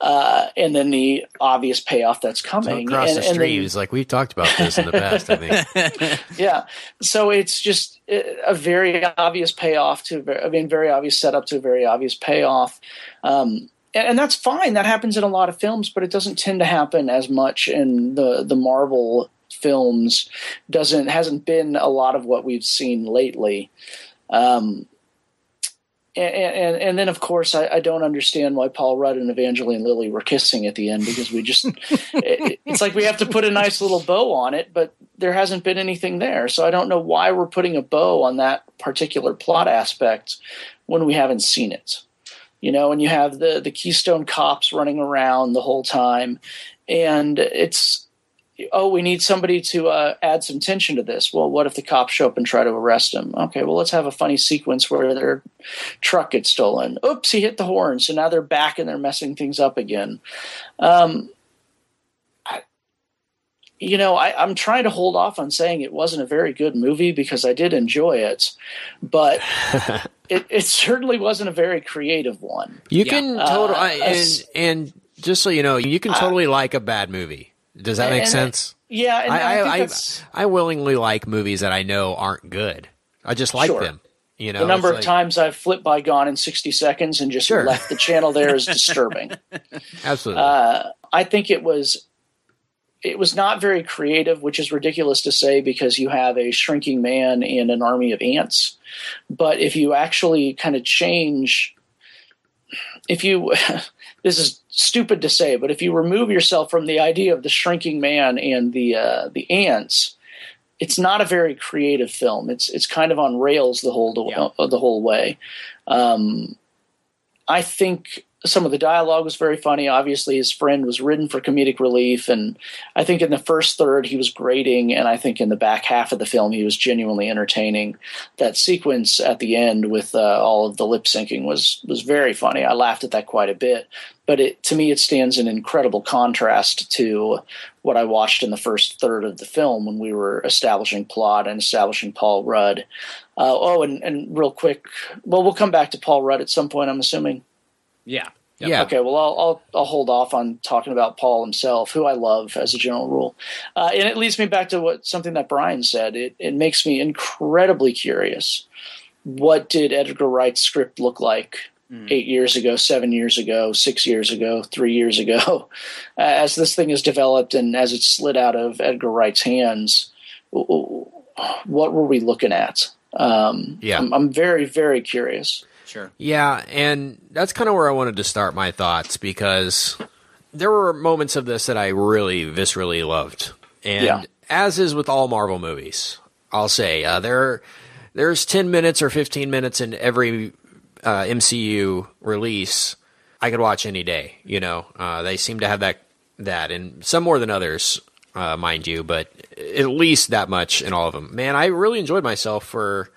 uh, and then the obvious payoff that's coming. Don't cross and, the and streams. The, like we've talked about this in the past, I think. Yeah. So it's just a very obvious payoff to, I mean, very obvious setup to a very obvious payoff. Um, and, and that's fine. That happens in a lot of films, but it doesn't tend to happen as much in the, the Marvel films. Doesn't hasn't been a lot of what we've seen lately, um, and, and and then of course I, I don't understand why Paul Rudd and Evangeline Lilly were kissing at the end, because we just it, it's like we have to put a nice little bow on it, but there hasn't been anything there, so I don't know why we're putting a bow on that particular plot aspect when we haven't seen it. You know, and you have the the Keystone Cops running around the whole time, and it's. Oh, we need somebody to uh, add some tension to this. Well, what if the cops show up and try to arrest him? Okay, well, let's have a funny sequence where their truck gets stolen. Oops, he hit the horn, so now they're back and they're messing things up again. Um, I, you know, I, I'm trying to hold off on saying it wasn't a very good movie, because I did enjoy it, but it, it certainly wasn't a very creative one. You yeah. can totally uh, – and, and just so you know, you can totally I, like a bad movie. Does that make and, sense? Yeah. And I, I, I, I, I willingly like movies that I know aren't good. I just like sure. them. You know, the number of like, times I've flipped by Gone in sixty seconds and just sure. left the channel there is disturbing. Absolutely. Uh, I think it was it was not very creative, which is ridiculous to say because you have a shrinking man and an army of ants. But if you actually kind of change – if you – this is stupid to say, but if you remove yourself from the idea of the shrinking man and the uh, the ants, it's not a very creative film. It's it's kind of on rails the whole do- yeah. uh, the whole way. Um, I think some of the dialogue was very funny. Obviously, his friend was ridden for comedic relief, and I think in the first third he was grating, and I think in the back half of the film he was genuinely entertaining. That sequence at the end with uh, all of the lip syncing was was very funny. I laughed at that quite a bit. But it, to me, it stands in incredible contrast to what I watched in the first third of the film when we were establishing plot and establishing Paul Rudd. Uh, oh, and, and real quick, well, we'll come back to Paul Rudd at some point, I'm assuming. Yeah. Yep. Yeah. Okay. Well, I'll, I'll I'll hold off on talking about Paul himself, who I love as a general rule, uh, and it leads me back to what something that Brian said. It it makes me incredibly curious. What did Edgar Wright's script look like mm. eight years ago, seven years ago, six years ago, three years ago? As this thing is developed and as it slid out of Edgar Wright's hands, what were we looking at? Um, yeah, I'm, I'm very, very curious. Sure. Yeah, and that's kind of where I wanted to start my thoughts, because there were moments of this that I really viscerally loved. And yeah. as is with all Marvel movies, I'll say, uh, there there's ten minutes or fifteen minutes in every uh, M C U release I could watch any day. You know, uh, they seem to have that, that, and some more than others, uh, mind you, but at least that much in all of them. Man, I really enjoyed myself for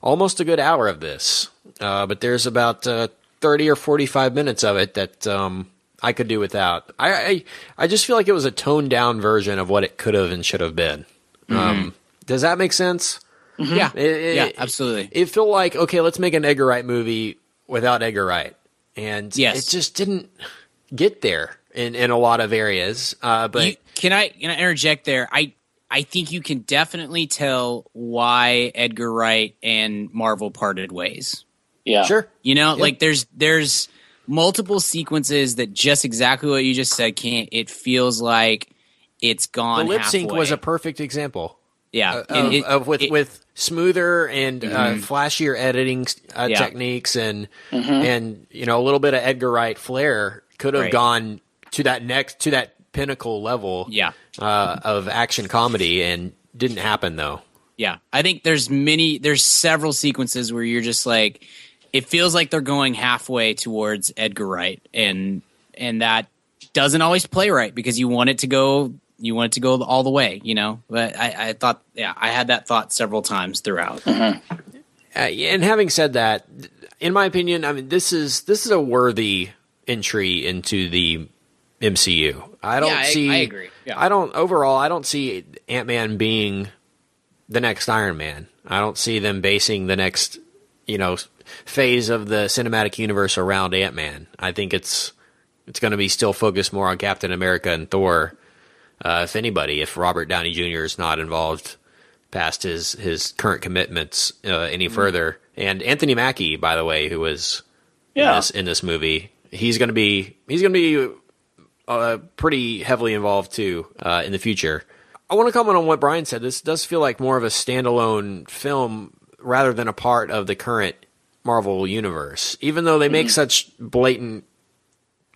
almost a good hour of this. Uh, but there's about uh, thirty or forty-five minutes of it that um, I could do without. I, I I just feel like it was a toned down version of what it could have and should have been. Mm-hmm. Um, does that make sense? Mm-hmm. Yeah, it, it, yeah, absolutely. It, it felt like, okay, let's make an Edgar Wright movie without Edgar Wright, and yes. it just didn't get there in, in a lot of areas. Uh, but you, can I can I interject there? I. I think you can definitely tell why Edgar Wright and Marvel parted ways. Yeah. Sure. You know, yeah. like there's there's multiple sequences that just exactly what you just said can't – it feels like it's gone halfway. The lip sync was a perfect example. Yeah. Uh, of, it, of with, it, with smoother and mm-hmm. uh, flashier editing uh, yeah. techniques and, mm-hmm. and, you know, a little bit of Edgar Wright flair could have right. gone to that next – to that pinnacle level yeah. uh, of action comedy, and didn't happen though. Yeah. I think there's many, there's several sequences where you're just like, it feels like they're going halfway towards Edgar Wright. And, and that doesn't always play right because you want it to go, you want it to go all the way, you know, but I, I thought, yeah, I had that thought several times throughout. Mm-hmm. Uh, and having said that, in my opinion, I mean, this is, this is a worthy entry into the M C U. I don't yeah, I, see. I agree. Yeah. I don't. Overall, I don't see Ant-Man being the next Iron Man. I don't see them basing the next, you know, phase of the cinematic universe around Ant-Man. I think it's it's going to be still focused more on Captain America and Thor. Uh, if anybody, if Robert Downey Junior is not involved past his his current commitments uh, any mm-hmm. further, and Anthony Mackie, by the way, who was yeah. in, this, in this movie, he's going to be he's going to be. Uh, pretty heavily involved too uh, in the future. I want to comment on what Brian said. This does feel like more of a standalone film rather than a part of the current Marvel universe, even though they make mm-hmm. such blatant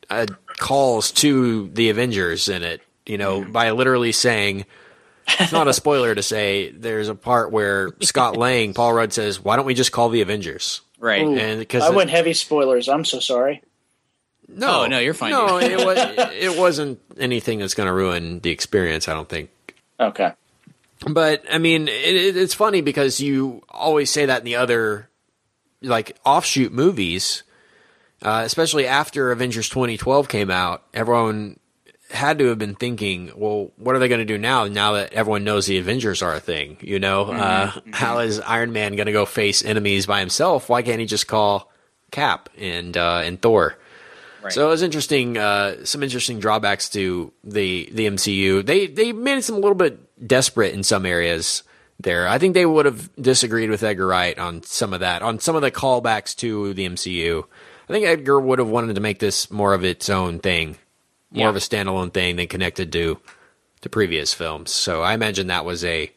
uh, calls to the Avengers in it, you know, mm-hmm. by literally saying, it's not a spoiler to say there's a part where Scott Lang, Paul Rudd says, why don't we just call the Avengers? Right. Ooh, and 'cause I went heavy spoilers. I'm so sorry. No, oh, no, you're fine. No, it, was, it wasn't anything that's going to ruin the experience, I don't think. Okay. But, I mean, it, it, it's funny because you always say that in the other, like, offshoot movies, uh, especially after Avengers twenty twelve came out, everyone had to have been thinking, well, what are they going to do now, now that everyone knows the Avengers are a thing, you know? Mm-hmm. Uh, mm-hmm. How is Iron Man going to go face enemies by himself? Why can't he just call Cap and uh, and Thor? Right. So it was interesting. Uh, some interesting drawbacks to the the M C U. They they made it some a little bit desperate in some areas. There, I think they would have disagreed with Edgar Wright on some of that, on some of the callbacks to the M C U. I think Edgar would have wanted to make this more of its own thing, more yeah. of a standalone thing than connected to to previous films. So I imagine that was a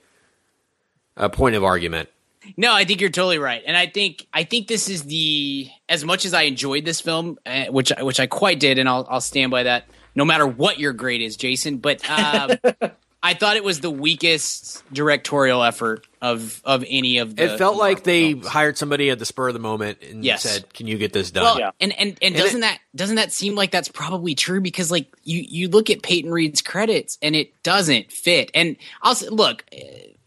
a point of argument. No, I think you're totally right, and I think I think this is the as much as I enjoyed this film, uh, which which I quite did, and I'll I'll stand by that. No matter what your grade is, Jason, but um, I thought it was the weakest directorial effort of of any of the. It felt like they films. hired somebody at the spur of the moment and yes. said, "Can you get this done?" Well, yeah. and, and and doesn't and it, that doesn't that seem like that's probably true? Because like you you look at Peyton Reed's credits and it doesn't fit. And I'll say, look,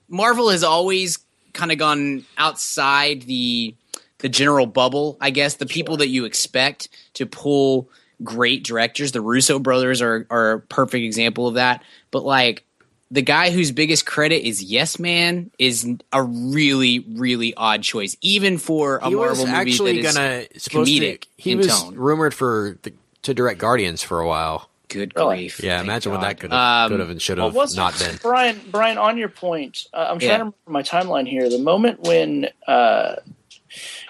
Marvel has always kind of gone outside the the general bubble, I guess, the people sure. that you expect to pull great directors. The Russo brothers are, are a perfect example of that. But like the guy whose biggest credit is Yes Man is a really, really odd choice, even for a he Marvel was movie that is gonna, comedic to, he in was tone. Rumored for the to direct Guardians for a while. Good grief. Yeah, imagine God. What that could have, um, could have and should have well, not been. Brian, Brian, on your point, uh, I'm yeah. trying to remember my timeline here. The moment when uh,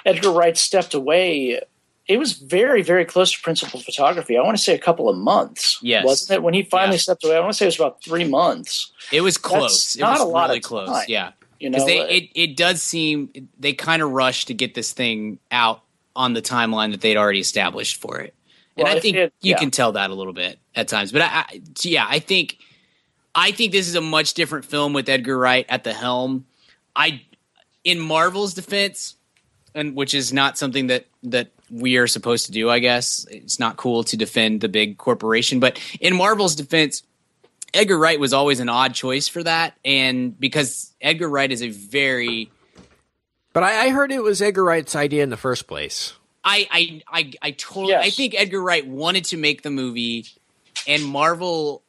Edgar Wright stepped away, it was very, very close to principal photography. I want to say a couple of months, yes. wasn't it? When he finally yeah. stepped away, I want to say it was about three months. It was close. That's it not was a lot really of close, time, yeah. You know, they, it, it does seem they kind of rushed to get this thing out on the timeline that they'd already established for it. And well, I think it, you yeah. can tell that a little bit at times. But, I, I, yeah, I think I think this is a much different film with Edgar Wright at the helm. I, in Marvel's defense, and which is not something that, that we are supposed to do, I guess. It's not cool to defend the big corporation. But in Marvel's defense, Edgar Wright was always an odd choice for that. And because Edgar Wright is a very... But I, I heard it was Edgar Wright's idea in the first place. I I I, I totally yes. I think Edgar Wright wanted to make the movie, and Marvel,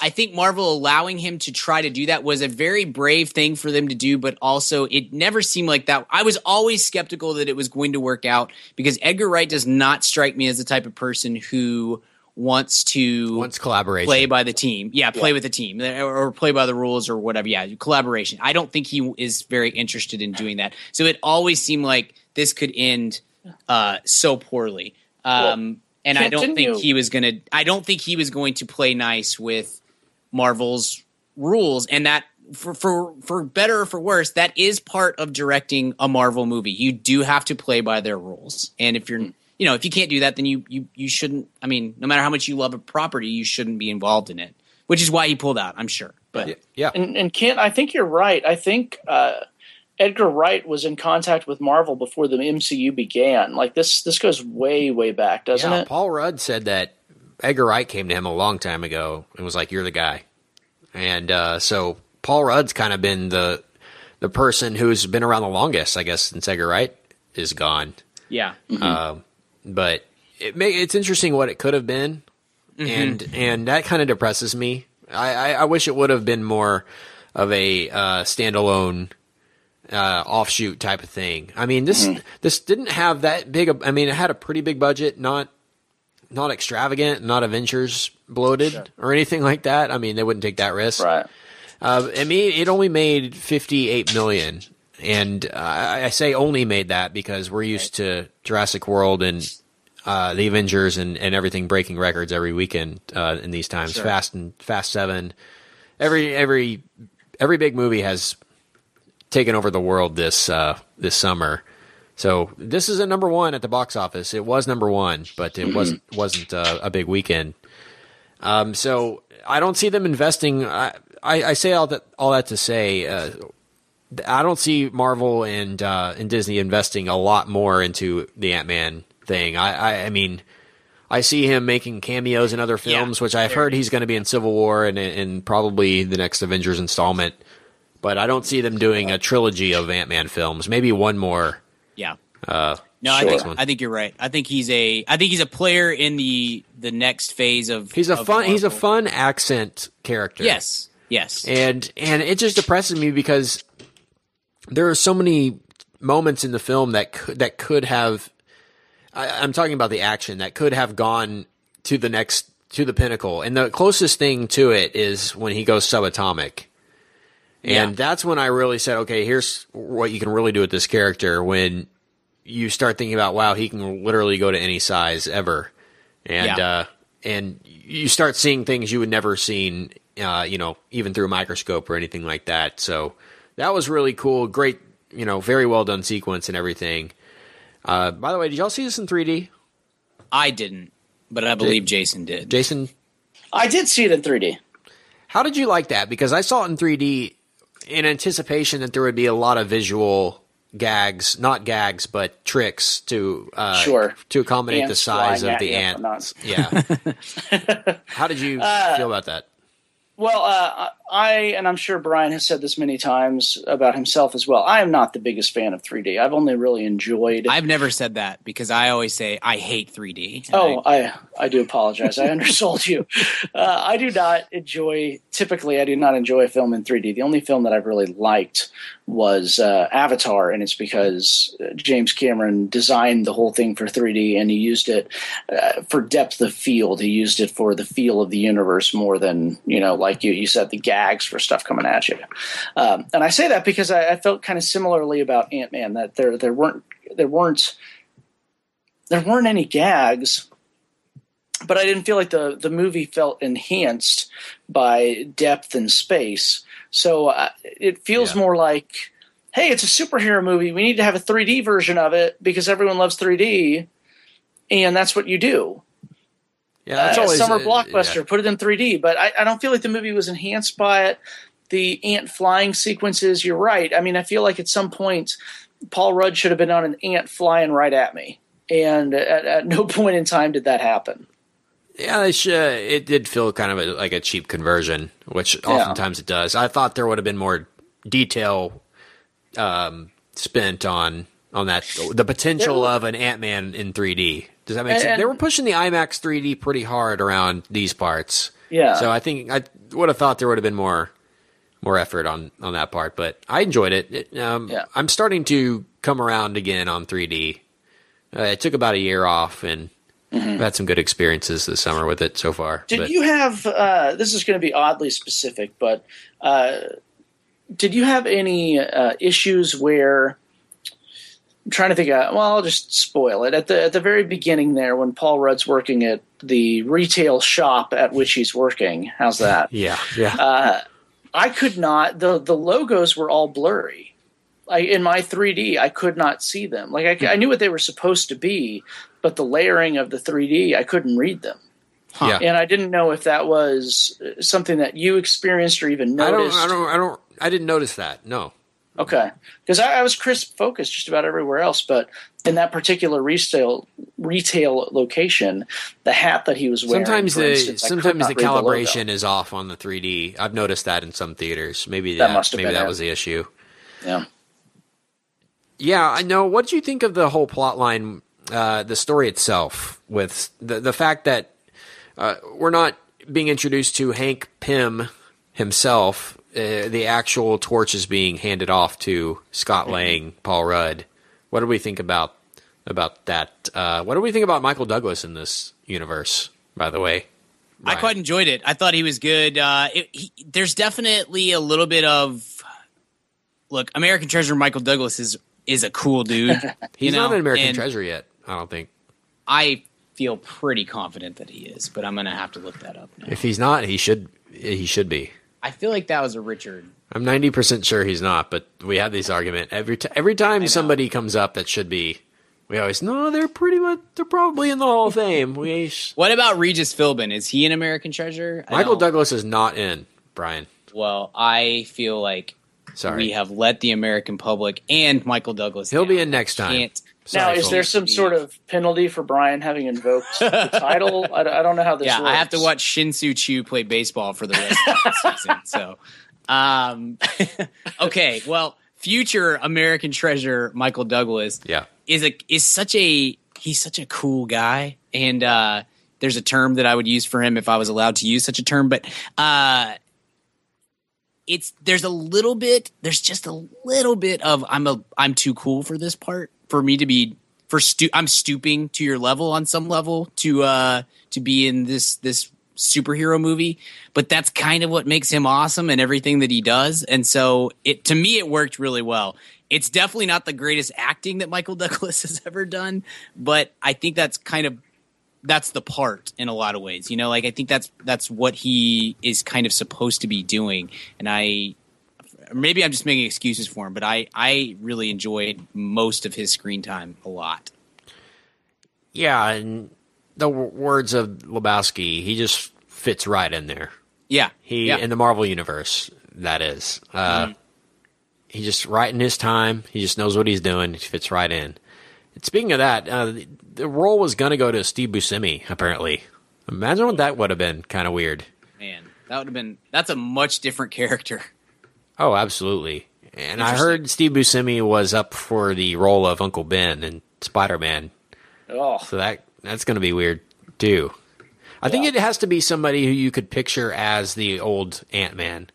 I think Marvel allowing him to try to do that was a very brave thing for them to do, but also it never seemed like that. I was always skeptical that it was going to work out because Edgar Wright does not strike me as the type of person who wants to wants collaboration. Play by the team. Yeah, play yeah. with the team or play by the rules or whatever. Yeah, collaboration. I don't think he is very interested in doing that. So it always seemed like this could end Uh, so poorly, um, well, and I don't think he was gonna. I don't think he was going to play nice with Marvel's rules, and that for for for better or for worse, that is part of directing a Marvel movie. You do have to play by their rules, and if you're, you know, if you can't do that, then you you you shouldn't. I mean, no matter how much you love a property, you shouldn't be involved in it, which is why he pulled out. I'm sure, but yeah, and, and Kent, I think you're right. I think. Uh, Edgar Wright was in contact with Marvel before the M C U began. Like this, this goes way, way back, doesn't yeah, it? Paul Rudd said that Edgar Wright came to him a long time ago and was like, "You're the guy." And uh, so Paul Rudd's kind of been the the person who's been around the longest, I guess, since Edgar Wright is gone. Yeah, mm-hmm. uh, but it may, it's interesting what it could have been, mm-hmm. and and that kind of depresses me. I, I, I wish it would have been more of a uh, standalone. Uh, offshoot type of thing. I mean, this mm-hmm. this didn't have that big. A, I mean, it had a pretty big budget, not not extravagant, not Avengers bloated sure. or anything like that. I mean, they wouldn't take that risk. Right. Uh, I mean, it only made fifty-eight million dollars, and uh, I say only made that because we're used right. to Jurassic World and uh, the Avengers and, and everything breaking records every weekend uh, in these times. Sure. Fast and Fast Seven, every every every big movie has. Taken over the world this uh, this summer, so this is a number one at the box office. It was number one, but it wasn't wasn't uh, a big weekend. Um, so I don't see them investing. I, I, I say all that all that to say uh, I don't see Marvel and uh, and Disney investing a lot more into the Ant-Man thing. I, I, I mean, I see him making cameos in other films, yeah, which I've heard he's going to be in Civil War and and probably the next Avengers installment. But I don't see them doing a trilogy of Ant-Man films. Maybe one more. Yeah. Uh, no, I think one. I think you're right. I think he's a I think he's a player in the the next phase of. He's a of fun. Marvel. He's a fun accent character. Yes. Yes. And and it just depresses me because there are so many moments in the film that could, that could have. I, I'm talking about the action that could have gone to the next to the pinnacle, and the closest thing to it is when he goes subatomic. And yeah. that's when I really said, okay, here's what you can really do with this character when you start thinking about, wow, he can literally go to any size ever. And, yeah. uh, and you start seeing things you would never seen, uh, you know, even through a microscope or anything like that. So that was really cool. Great, you know, very well done sequence and everything. Uh, by the way, did y'all see this in three D? I didn't, but I believe did, Jason did. Jason? I did see it in three D. How did you like that? Because I saw it in three D. In anticipation that there would be a lot of visual gags, not gags, but tricks to uh, sure. to accommodate ants the size fly, of the ant. ants. Yeah. How did you uh, feel about that? Well, uh, I, and I'm sure Brian has said this many times about himself as well, I am not the biggest fan of three D. I've only really enjoyed – I've never said that because I always say I hate three D. Oh, I I, I do apologize. I undersold you. Uh, I do not enjoy – typically I do not enjoy a film in three D. The only film that I've really liked was uh, Avatar, and it's because James Cameron designed the whole thing for three D, and he used it uh, for depth of field. He used it for the feel of the universe more than, you know, like you, you said, the gags for stuff coming at you. Um, and I say that because I, I felt kind of similarly about Ant-Man, that there there weren't there weren't there weren't any gags, but I didn't feel like the the movie felt enhanced by depth and space. So uh, it feels yeah. more like, hey, it's a superhero movie. We need to have a three D version of it because everyone loves three D, and that's what you do. Yeah, that's uh, always summer blockbuster. Yeah. Put it in three D, but I, I don't feel like the movie was enhanced by it. The ant flying sequences, you're right. I mean, I feel like at some point Paul Rudd should have been on an ant flying right at me, and at, at no point in time did that happen. Yeah, they should, it did feel kind of a, like a cheap conversion, which oftentimes yeah. it does. I thought there would have been more detail um, spent on on that, the potential yeah. of an Ant-Man in three D. Does that make and, sense? And they were pushing the IMAX three D pretty hard around these parts. Yeah. So I think I would have thought there would have been more more effort on, on that part, but I enjoyed it. it um, yeah. I'm starting to come around again on three D. Uh, it took about a year off, and mm-hmm. I've had some good experiences this summer with it so far. Did but. you have uh, – this is going to be oddly specific, but uh, did you have any uh, issues where – I'm trying to think of – well, I'll just spoil it. At the at the very beginning there, when Paul Rudd's working at the retail shop at which he's working, how's that? yeah, yeah. Uh, I could not the, – the logos were all blurry. I, in my three D, I could not see them. Like I, I knew what they were supposed to be, but the layering of the three D, I couldn't read them. Huh. Yeah. And I didn't know if that was something that you experienced or even noticed. I don't. I don't. I, don't, I didn't notice that. No. Okay, because I, I was crisp focused just about everywhere else, but in that particular retail retail location, the hat that he was wearing. Sometimes the instance, sometimes the calibration the is off on the three D. I've noticed that in some theaters. Maybe that, that must have maybe been that it. was the issue. Yeah. Yeah, I know. What did you think of the whole plot line, uh, the story itself, with the the fact that uh, we're not being introduced to Hank Pym himself? Uh, the actual torch is being handed off to Scott Lang, Paul Rudd. What do we think about about that? Uh, what do we think about Michael Douglas in this universe, by the way? Ryan? I quite enjoyed it. I thought he was good. Uh, it, he, there's definitely a little bit of – look, American Treasure Michael Douglas is – is a cool dude. He's know? not an American and treasure yet, I don't think. I feel pretty confident that he is, but I'm going to have to look that up now. If he's not, he should he should be. I feel like that was a Richard. I'm ninety percent sure he's not, but we have this argument every t- every time somebody comes up that should be. We always no, they're pretty much they're probably in the Hall of Fame. We sh- What about Regis Philbin? Is he an American treasure? Michael Douglas is not in, Brian. Well, I feel like Sorry. we have let the American public and Michael Douglas He'll down. be in next time. Sorry, now, is folks. there some sort of penalty for Brian having invoked the title? I, I don't know how this yeah, works. I have to watch Shin-Soo Choo play baseball for the rest of the season. So, um, okay, well, future American treasure Michael Douglas yeah. is a is such a – he's such a cool guy. And uh, there's a term that I would use for him if I was allowed to use such a term. But uh, – It's there's a little bit there's just a little bit of I'm a I'm too cool for this part for me to be for stu- I'm stooping to your level on some level to uh to be in this this superhero movie, but that's kind of what makes him awesome and everything that he does, and so it to me it worked really well. It's definitely not the greatest acting that Michael Douglas has ever done, but I think that's kind of that's the part in a lot of ways, you know, like I think that's, that's what he is kind of supposed to be doing. And I, maybe I'm just making excuses for him, but I, I really enjoyed most of his screen time a lot. Yeah. And the w- words of Lebowski, he just fits right in there. Yeah. He, yeah. in the Marvel universe, that is, uh, mm-hmm. he just right in his time. He just knows what he's doing. He fits right in. Speaking of that, uh, the role was going to go to Steve Buscemi, apparently. Imagine what that would have been kind of weird. Man, that would have been – that's a much different character. Oh, absolutely. And I heard Steve Buscemi was up for the role of Uncle Ben in Spider-Man. Oh. So that that's going to be weird too. I yeah. think it has to be somebody who you could picture as the old Ant-Man,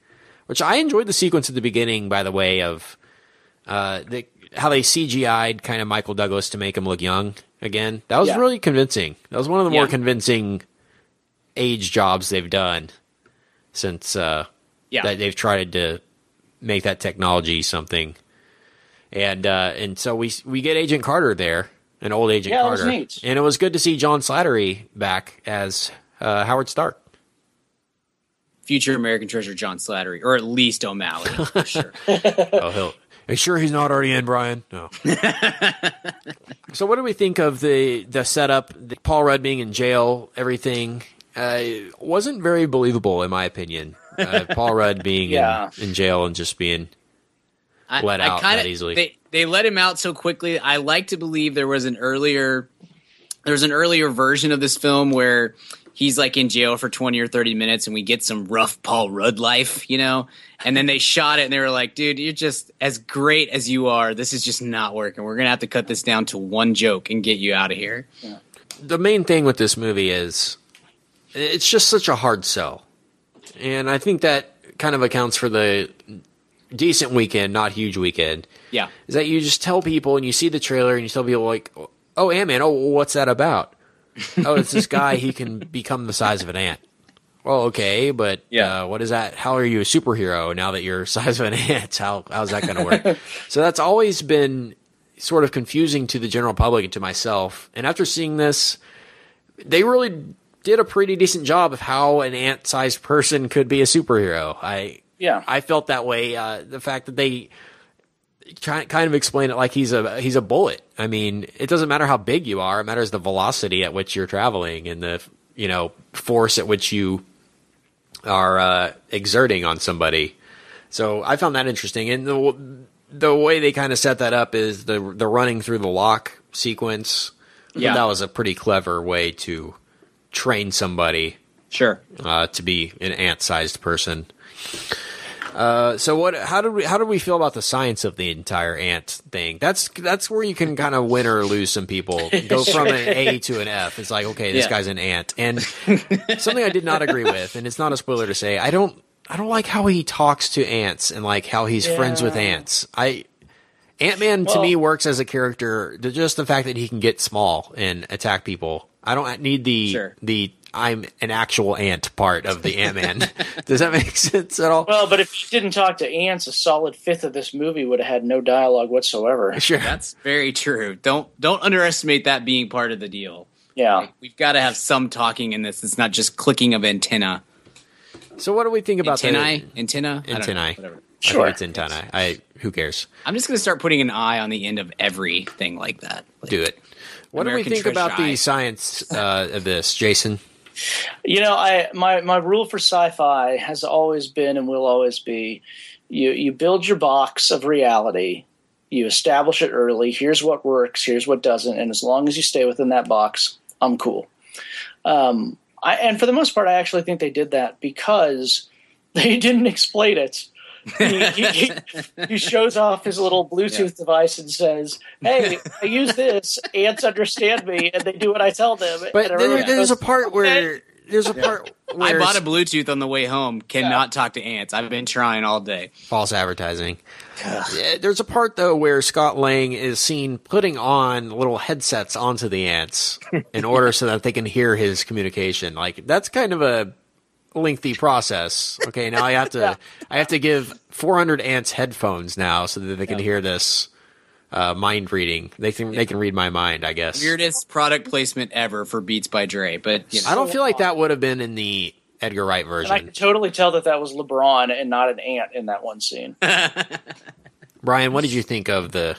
which I enjoyed the sequence at the beginning, by the way, of – uh, they, how they C G I'd kind of Michael Douglas to make him look young again. That was yeah. really convincing. That was one of the yeah. more convincing age jobs they've done since uh, yeah. that they've tried to make that technology something. And uh, and so we we get Agent Carter there, an old Agent yeah, Carter. Neat. And it was good to see John Slattery back as uh, Howard Stark. Future American Treasure John Slattery, or at least O'Malley, for sure. oh, he'll. Are you sure he's not already in, Brian? No. So what do we think of the, the setup, the Paul Rudd being in jail, everything? Uh, wasn't very believable, in my opinion. Uh, Paul Rudd being yeah. in, in jail and just being I, let out I kinda, that easily. They, they let him out so quickly. I like to believe there was an earlier there was an earlier version of this film where he's like in jail for twenty or thirty minutes and we get some rough Paul Rudd life, you know? And then they shot it and they were like, dude, you're just as great as you are. This is just not working. We're going to have to cut this down to one joke and get you out of here. Yeah. The main thing with this movie is it's just such a hard sell. And I think that kind of accounts for the decent weekend, not huge weekend. Yeah. Is that you just tell people and you see the trailer and you tell people like, oh, Ant-Man, oh, what's that about? oh, it's this guy. He can become the size of an ant. Well, okay, but yeah. uh, what is that? How are you a superhero now that you're the size of an ant? How how's that going to work? So that's always been sort of confusing to the general public and to myself. And after seeing this, they really did a pretty decent job of how an ant-sized person could be a superhero. I yeah, I felt that way. Uh, the fact that they kind of explain it like he's a he's a bullet. I mean, it doesn't matter how big you are; it matters the velocity at which you're traveling and the you know force at which you are uh, exerting on somebody. So I found that interesting, and the the way they kind of set that up is the the running through the lock sequence. Yeah, that was a pretty clever way to train somebody. Sure, uh, to be an ant-sized person. Uh, so what? How did we? How do we feel about the science of the entire ant thing? That's that's where you can kind of win or lose some people. Go from an A to an F. It's like okay, this yeah. guy's an ant, and something I did not agree with, and it's not a spoiler to say I don't I don't like how he talks to ants and like how he's yeah. friends with ants. I Ant-Man well, to me works as a character. Just the fact that he can get small and attack people. I don't need the sure. the. I'm an actual ant part of the Ant-Man. Does that make sense at all? Well, but if you didn't talk to ants, a solid fifth of this movie would have had no dialogue whatsoever. Sure. That's very true. Don't don't underestimate that being part of the deal. Yeah. Like, we've got to have some talking in this. It's not just clicking of antenna. So what do we think about that? Antennae? Antenna? Antennae. Know, sure. I it's antennae. I, who cares? I'm just going to start putting an eye on the end of everything like that. Like, do it. What American do we think about eye. the science uh, of this, Jason? You know, I my, my rule for sci-fi has always been and will always be you, you build your box of reality, you establish it early, here's what works, here's what doesn't, and as long as you stay within that box, I'm cool. Um, I, and for the most part, I actually think they did that because they didn't explain it. he, he, he shows off his little Bluetooth yeah. device and says, "Hey, I use this. Ants understand me, and they do what I tell them." But there, goes, there's a part where there's a yeah. part. Where I bought a Bluetooth on the way home. Cannot yeah. talk to ants. I've been trying all day. False advertising. Yeah, there's a part though where Scott Lang is seen putting on little headsets onto the ants in order so that they can hear his communication. Like that's kind of a lengthy process. Okay, now I have to yeah. I have to give four hundred ants headphones now so that they can yeah. hear this uh, mind reading. They can they can read my mind, I guess. Weirdest product placement ever for Beats by Dre, but you know. I don't feel like that would have been in the Edgar Wright version. And I could totally tell that that was LeBron and not an ant in that one scene. Brian, what did you think of the?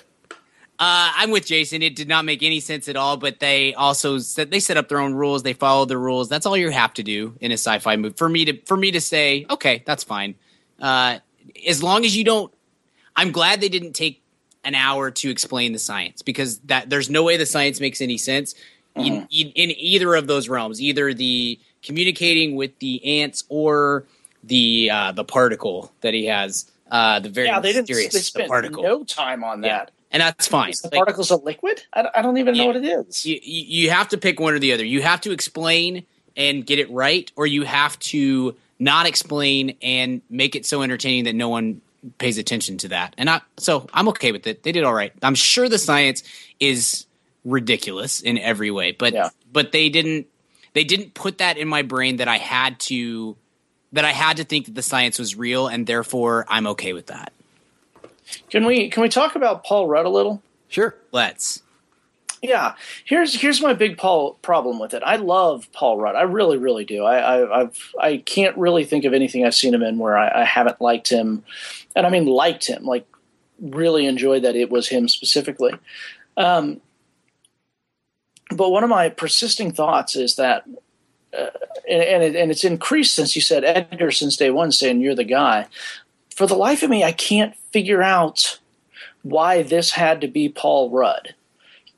Uh, I'm with Jason. It did not make any sense at all, but they also set, they set up their own rules. They followed the rules. That's all you have to do in a sci-fi movie. For me to for me to say, okay, that's fine. Uh, as long as you don't – I'm glad they didn't take an hour to explain the science because that there's no way the science makes any sense in, in, in either of those realms, either the communicating with the ants or the uh, the particle that he has, uh, the very yeah, they didn't, mysterious they spent the particle. No time on that. Yeah. And that's fine. Is the like, particle's a liquid? I, I don't even yeah, know what it is. You, you have to pick one or the other. You have to explain and get it right, or you have to not explain and make it so entertaining that no one pays attention to that. And I, so I'm okay with it. They did all right. I'm sure the science is ridiculous in every way, but yeah. but they didn't they didn't put that in my brain that I had to that I had to think that the science was real, and therefore I'm okay with that. Can we can we talk about Paul Rudd a little? Sure. Let's. Yeah, here's here's my big Paul problem with it. I love Paul Rudd. I really, really do. I I I've, I can't really think of anything I've seen him in where I, I haven't liked him, and I mean liked him. Like really enjoyed that it was him specifically. Um, but one of my persisting thoughts is that, uh, and and, it, and it's increased since you said Edgar since day one, saying you're the guy. For the life of me, I can't figure out why this had to be Paul Rudd.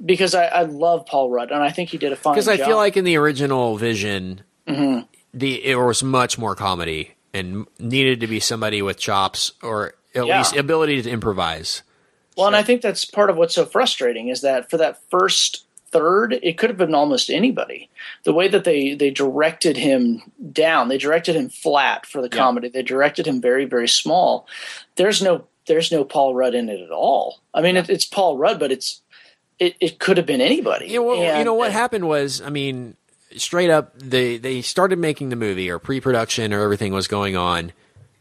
Because I, I love Paul Rudd, and I think he did a fine job. Because I job. feel like in the original Vision, mm-hmm. the it was much more comedy and needed to be somebody with chops or at yeah. least ability to improvise. Well, so. And I think that's part of what's so frustrating is that for that first third, it could have been almost anybody. The way that they, they directed him down, they directed him flat for the yeah. comedy. They directed him very, very small. There's no there's no Paul Rudd in it at all. I mean, yeah. it, it's Paul Rudd, but it's It it could have been anybody. Yeah, well, and, you know what and, happened was, I mean, straight up, they, they started making the movie or pre-production or everything was going on.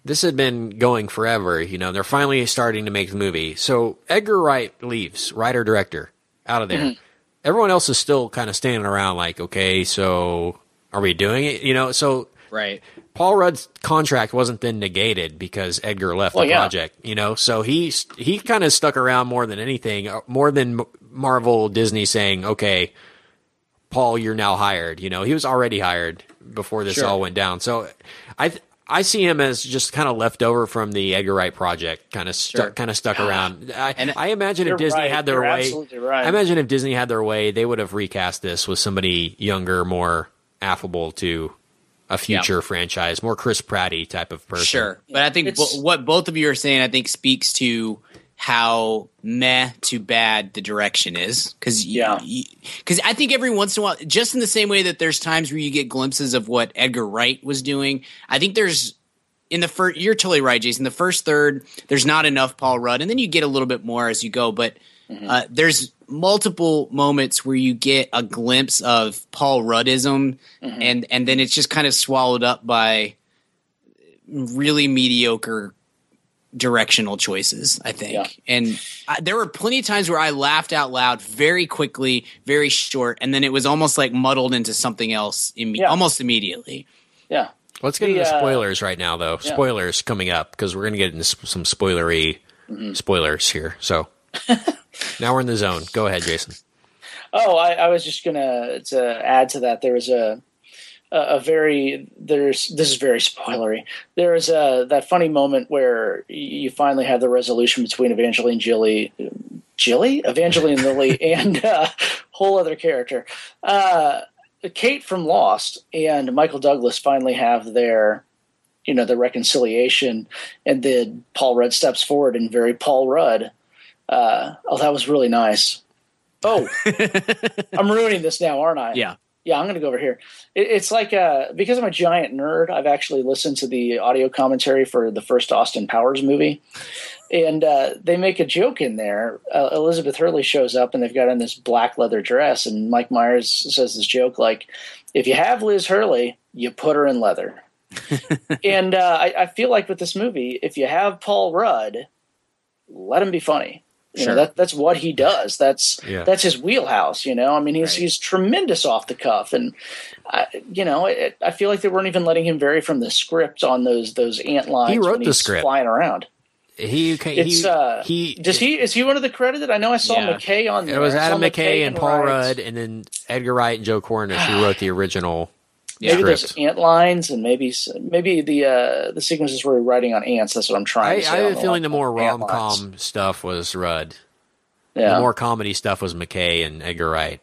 This had been going forever. You know, they're finally starting to make the movie. So Edgar Wright leaves, writer-director, out of there. Mm-hmm. Everyone else is still kind of standing around like, okay, so are we doing it? You know, so right. Paul Rudd's contract wasn't then negated because Edgar left well, the yeah. project. You know, so he, he kind of stuck around more than anything, more than – Marvel, Disney saying, okay, Paul, you're now hired. You know, he was already hired before this sure. all went down. So I th- I see him as just kind of left over from the Edgar Wright project, kind of stu- sure. kind of stuck God. around. I, and I imagine if Disney right. had their you're way, right. I imagine if Disney had their way, they would have recast this with somebody younger, more affable to a future yeah. franchise, more Chris Pratt-y type of person. Sure. But I think bo- what both of you are saying, I think speaks to how meh to bad the direction is, because yeah, because I think every once in a while, just in the same way that there's times where you get glimpses of what Edgar Wright was doing, I think there's in the first. You're totally right, Jason. The first third, there's not enough Paul Rudd, and then you get a little bit more as you go. But mm-hmm. uh, there's multiple moments where you get a glimpse of Paul Ruddism, mm-hmm. and and then it's just kind of swallowed up by really mediocre directional choices, I think. Yeah. And I, there were plenty of times where I laughed out loud very quickly, very short, and then it was almost like muddled into something else imme- yeah. almost immediately. Yeah. Let's get the, into spoilers uh, right now, though. Yeah. Spoilers coming up, because we're going to get into some spoilery mm-hmm. spoilers here. So now we're in the zone. Go ahead, Jason. Oh, I, I was just going to add to that. There was a A very there's this is very spoilery. There is a that funny moment where you finally have the resolution between Evangeline Gilly, Gilly, Evangeline Lilly, and a uh, whole other character, uh, Kate from Lost, and Michael Douglas finally have their, you know, their reconciliation, and then Paul Rudd steps forward and very Paul Rudd. Uh, oh, that was really nice. Oh, I'm ruining this now, aren't I? Yeah. Yeah, I'm going to go over here. It, it's like uh, because I'm a giant nerd, I've actually listened to the audio commentary for the first Austin Powers movie, and uh, they make a joke in there. Uh, Elizabeth Hurley shows up, and they've got on this black leather dress, and Mike Myers says this joke like, if you have Liz Hurley, you put her in leather. and uh, I, I feel like with this movie, if you have Paul Rudd, let him be funny. You know, that, that's what he does. That's yeah. that's his wheelhouse. You know, I mean, he's right. he's tremendous off the cuff, and I, you know, it, I feel like they weren't even letting him vary from the script on those those ant lines. He wrote when the he's script flying around. He he, uh, he does he is he one of the credited? I know I saw yeah. McKay on there. It was Adam McKay, McKay and Paul Rudd, and then Edgar Wright and Joe Cornish who wrote the original. Yeah. Maybe there's ant lines, and maybe maybe the uh, the sequences were writing on ants. That's what I'm trying. I, to say I have a feeling the more rom com stuff was Rudd. Yeah. The more comedy stuff was McKay and Edgar Wright.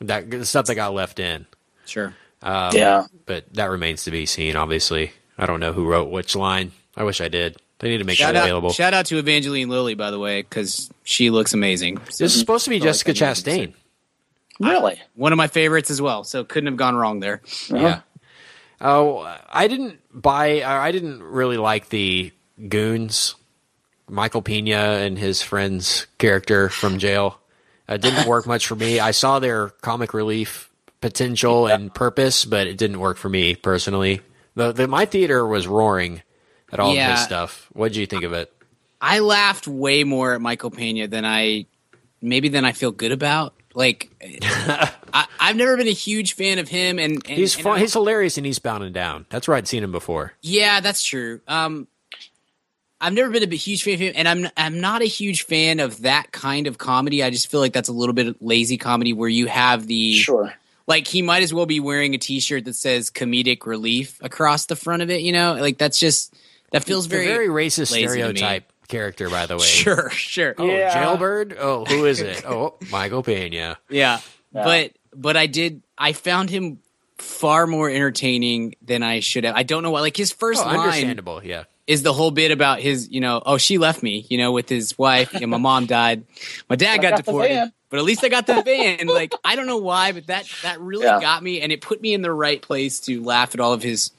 That the stuff that got left in. Sure. Um, yeah. But that remains to be seen. Obviously, I don't know who wrote which line. I wish I did. They need to make shout that out, available. Shout out to Evangeline Lilly, by the way, because she looks amazing. This so, is supposed to be Jessica Chastain. Really? I, one of my favorites as well, so couldn't have gone wrong there. Uh-huh. Yeah. Oh, I didn't buy – I didn't really like the goons Michael Pena and his friend's character from jail. It didn't work much for me. I saw their comic relief potential yeah. and purpose, but it didn't work for me personally. The, the my theater was roaring at all yeah. of his stuff. What did you think of it? I laughed way more at Michael Pena than I maybe than I feel good about. Like, I, I've never been a huge fan of him, and, and he's and fun, I, he's hilarious in Eastbound and Down. That's where I'd seen him before. Yeah, that's true. Um, I've never been a huge fan of him, and I'm I'm not a huge fan of that kind of comedy. I just feel like that's a little bit of lazy comedy where you have the sure. Like, he might as well be wearing a T-shirt that says "Comedic Relief" across the front of it. You know, like, that's just that feels it's very a very racist stereotype character, by the way. Sure, sure. Oh, yeah. Jailbird. Oh, who is it? Oh, Michael Pena. Yeah, no. but but I did. I found him far more entertaining than I should have. I don't know why. Like, his first oh, line, understandable. Yeah. Is the whole bit about his, you know, oh, she left me, you know, with his wife, and my mom died, my dad got, got deported, but at least I got the van. Like, I don't know why, but that that really yeah. got me, and it put me in the right place to laugh at all of his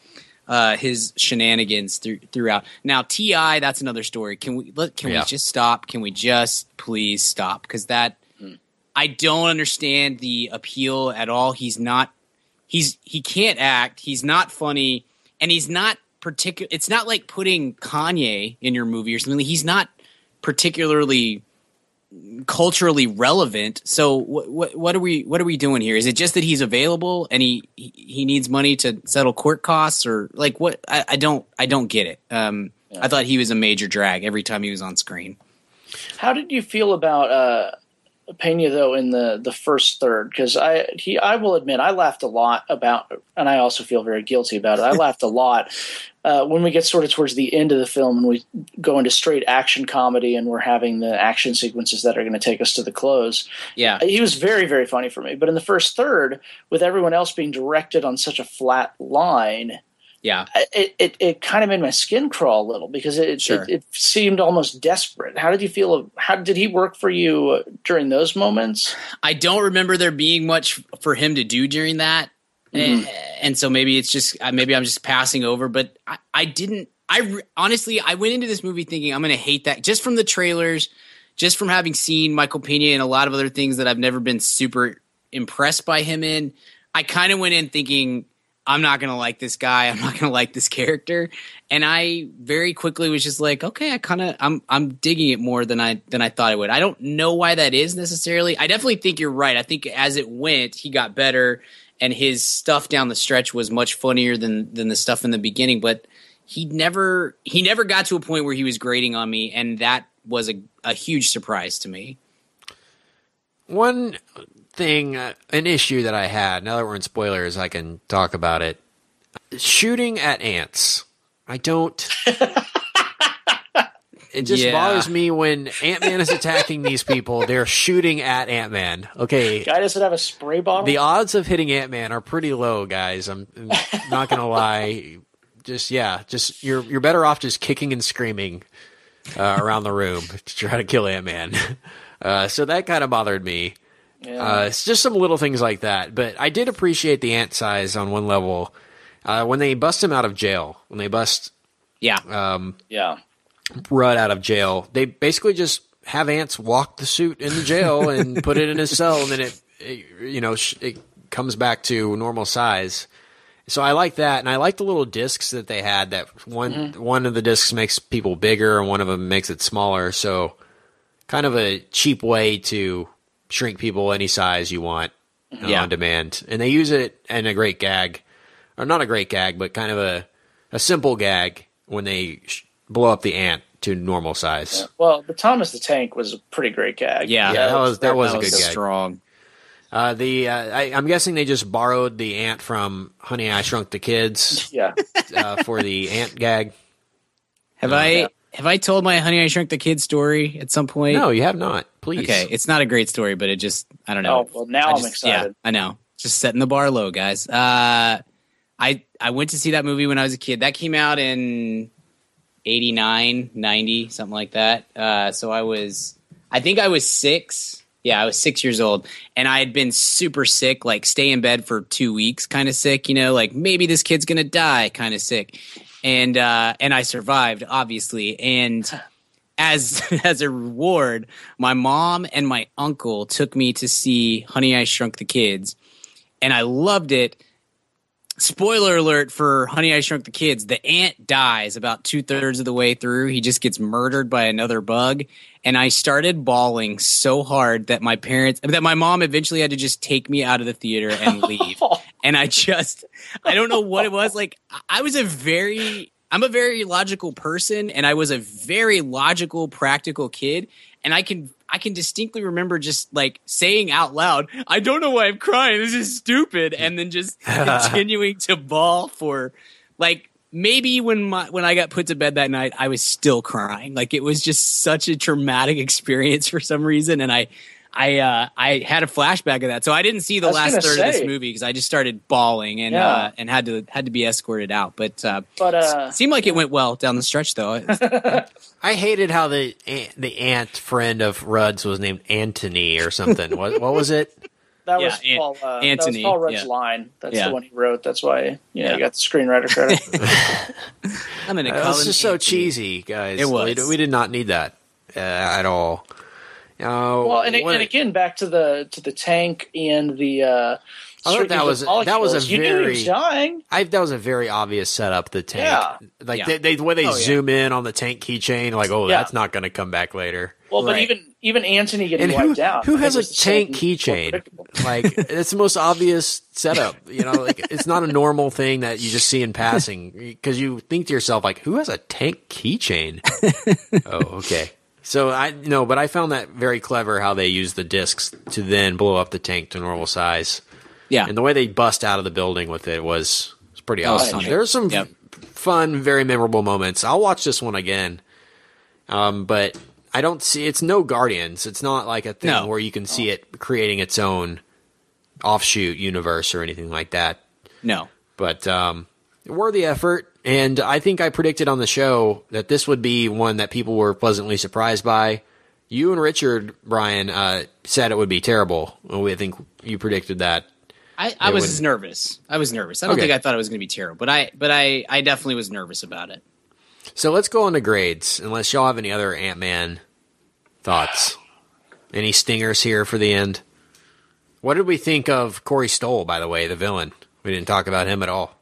uh, his shenanigans th- throughout. Now, T I, that's another story. Can we let, can yeah. we just stop? Can we just please stop? Because that mm. I don't understand the appeal at all. He's not, he's he can't act. He's not funny, and he's not. Particular, it's not like putting Kanye in your movie or something. He's not particularly culturally relevant. So what what, what are we what are we doing here? Is it just that he's available and he, he, he needs money to settle court costs, or like what? I, I don't I don't get it. Um, yeah. I thought he was a major drag every time he was on screen. How did you feel about uh, Pena though in the, the first third? Because I he I will admit I laughed a lot about, and I also feel very guilty about it. I laughed a lot. Uh, when we get sort of towards the end of the film and we go into straight action comedy and we're having the action sequences that are going to take us to the close. Yeah. He was very, very funny for me. But in the first third, with everyone else being directed on such a flat line, yeah, it it, it kind of made my skin crawl a little because it, sure. it it seemed almost desperate. How did you feel – how did he work for you during those moments? I don't remember there being much for him to do during that. Mm-hmm. And, and so maybe it's just maybe I'm just passing over, but I, I didn't. I re- honestly, I went into this movie thinking I'm going to hate that just from the trailers, just from having seen Michael Pena and a lot of other things that I've never been super impressed by him in. I kind of went in thinking I'm not going to like this guy. I'm not going to like this character, and I very quickly was just like, okay, I kind of I'm I'm digging it more than I than I thought I would. I don't know why that is necessarily. I definitely think you're right. I think as it went, he got better. And his stuff down the stretch was much funnier than than the stuff in the beginning. But he never he never got to a point where he was grating on me, and that was a, a huge surprise to me. One thing, uh, an issue that I had, now that we're in spoilers, I can talk about it. Shooting at ants. I don't... It just yeah. bothers me when Ant-Man is attacking these people. They're shooting at Ant-Man. Okay. Guy doesn't have a spray bottle? The odds of hitting Ant-Man are pretty low, guys. I'm, I'm not going to lie. Just, yeah. Just, you're, you're better off just kicking and screaming uh, around the room to try to kill Ant-Man. Uh, so that kind of bothered me. Yeah. Uh, it's just some little things like that. But I did appreciate the ant size on one level. Uh, when they bust him out of jail, when they bust. Yeah. Um, yeah. Rudd out of jail, they basically just have ants walk the suit in the jail and put it in his cell, and then it, it you know sh- it comes back to normal size. So I like that, and I like the little discs that they had. That one mm-hmm. one of the discs makes people bigger, and one of them makes it smaller. So kind of a cheap way to shrink people any size you want mm-hmm. on yeah. demand, and they use it in a great gag, or not a great gag, but kind of a a simple gag when they. Sh- blow up the ant to normal size. Yeah. Well, the Thomas the Tank was a pretty great gag. Yeah, yeah that was that was that a was good gag. Strong. Uh, the uh, I, I'm guessing they just borrowed the ant from Honey I Shrunk the Kids. Yeah, uh, for the ant gag. Have uh, I yeah. have I told my Honey I Shrunk the Kids story at some point? No, you have not. Please. Okay, it's not a great story, but it just I don't know. Oh well, now I I'm just, excited. Yeah, I know. Just setting the bar low, guys. Uh, I I went to see that movie when I was a kid. That came out in. eighty-nine, ninety, something like that. Uh, so I was, I think I was six. Yeah, I was six years old. And I had been super sick, like stay in bed for two weeks kind of sick, you know, like maybe this kid's going to die kind of sick. And uh, and I survived, obviously. And as as a reward, my mom and my uncle took me to see Honey I Shrunk the Kids, and I loved it. Spoiler alert for Honey I Shrunk the Kids, the ant dies about two-thirds of the way through. He just gets murdered by another bug. And I started bawling so hard that my parents – that my mom eventually had to just take me out of the theater and leave. And I just – I don't know what it was. Like, I was a very – I'm a very logical person, and I was a very logical, practical kid. And I can – I can distinctly remember just like saying out loud, I don't know why I'm crying. This is stupid. And then just continuing to bawl for like maybe when my, when I got put to bed that night, I was still crying. Like it was just such a traumatic experience for some reason. And I, I, uh, I had a flashback of that. So I didn't see the last third say. of this movie because I just started bawling and, yeah. uh, and had to, had to be escorted out. But, uh, but, uh, it seemed like it went well down the stretch though. I hated how the the aunt friend of Rudd's was named Antony or something. What, what was it? That, yeah, was Paul, uh, that was Paul Rudd's yeah. line. That's yeah. the one he wrote. That's why you know, yeah. you got the screenwriter credit. I'm gonna call uh, this is so cheesy, guys. It was. We, we did not need that uh, at all. Uh, well, and, what, and again, back to the to the tank and the. Uh, I thought that was that was a you very I, that was a very obvious setup. The tank, yeah. like yeah. they, they when they oh, zoom yeah. in on the tank keychain, like oh, yeah. that's not going to come back later. Well, right. but even even Antony getting and wiped who, out. Who has a tank keychain? Like it's the most obvious setup. You know, like it's not a normal thing that you just see in passing because you think to yourself like, who has a tank keychain? Oh, okay. So I no, but I found that very clever how they use the discs to then blow up the tank to normal size. Yeah, and the way they bust out of the building with it was, was pretty awesome. Right. There's some yep. fun, very memorable moments. I'll watch this one again, um, but I don't see – it's no Guardians. It's not like a thing no. where you can see it creating its own offshoot universe or anything like that. No. But um, worthy effort, and I think I predicted on the show that this would be one that people were pleasantly surprised by. You and Richard, Brian, uh, said it would be terrible. I think you predicted that. I, I was wouldn't. nervous. I was nervous. I don't okay. think I thought it was going to be terrible, but I but I, I definitely was nervous about it. So let's go on to grades, unless y'all have any other Ant-Man thoughts. Any stingers here for the end? What did we think of Corey Stoll, by the way, the villain? We didn't talk about him at all.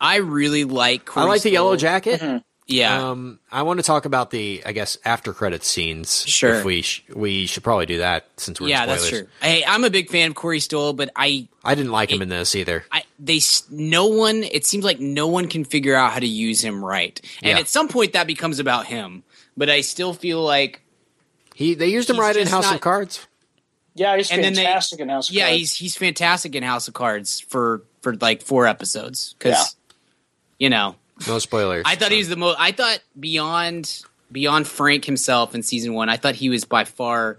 I really like Corey I like Stoll. The yellow jacket. Mm-hmm. Yeah. Um, I want to talk about the, I guess, after credits scenes. Sure. If we sh- we should probably do that since we're yeah, in spoilers. Yeah, that's true. Hey, I'm a big fan of Corey Stoll, but I I didn't like it, him in this either. I they no one. It seems like no one can figure out how to use him right, and yeah. at some point that becomes about him. But I still feel like he they used him right in House not, of Cards. Yeah, he's and fantastic they, in House of yeah, Cards. Yeah, he's he's fantastic in House of Cards for for like four episodes because yeah. you know. No spoilers. I thought so. he was the most. I thought beyond beyond Frank himself in season one, I thought he was by far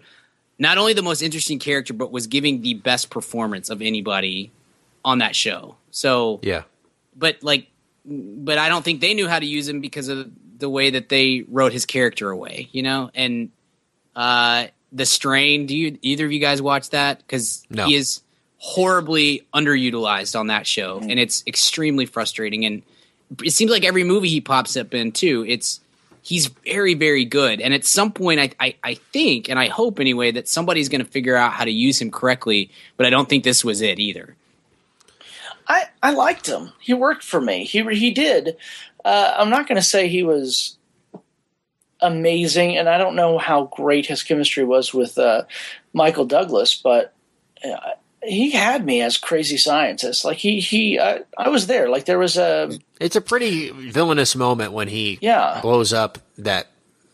not only the most interesting character, but was giving the best performance of anybody on that show. So yeah, but like, but I don't think they knew how to use him because of the way that they wrote his character away, you know. And uh, The Strain. Do you either of you guys watch that? Because no. he is horribly underutilized on that show, and it's extremely frustrating. And it seems like every movie he pops up in too. It's he's very, very good. And at some point, I, I, I think, and I hope anyway, that somebody's going to figure out how to use him correctly. But I don't think this was it either. I I liked him. He worked for me. He he did. Uh, I'm not going to say he was amazing, and I don't know how great his chemistry was with uh, Michael Douglas, but. Uh, He had me as crazy scientist. Like he, he, I, I was there. Like there was a. It's a pretty villainous moment when he yeah. blows up that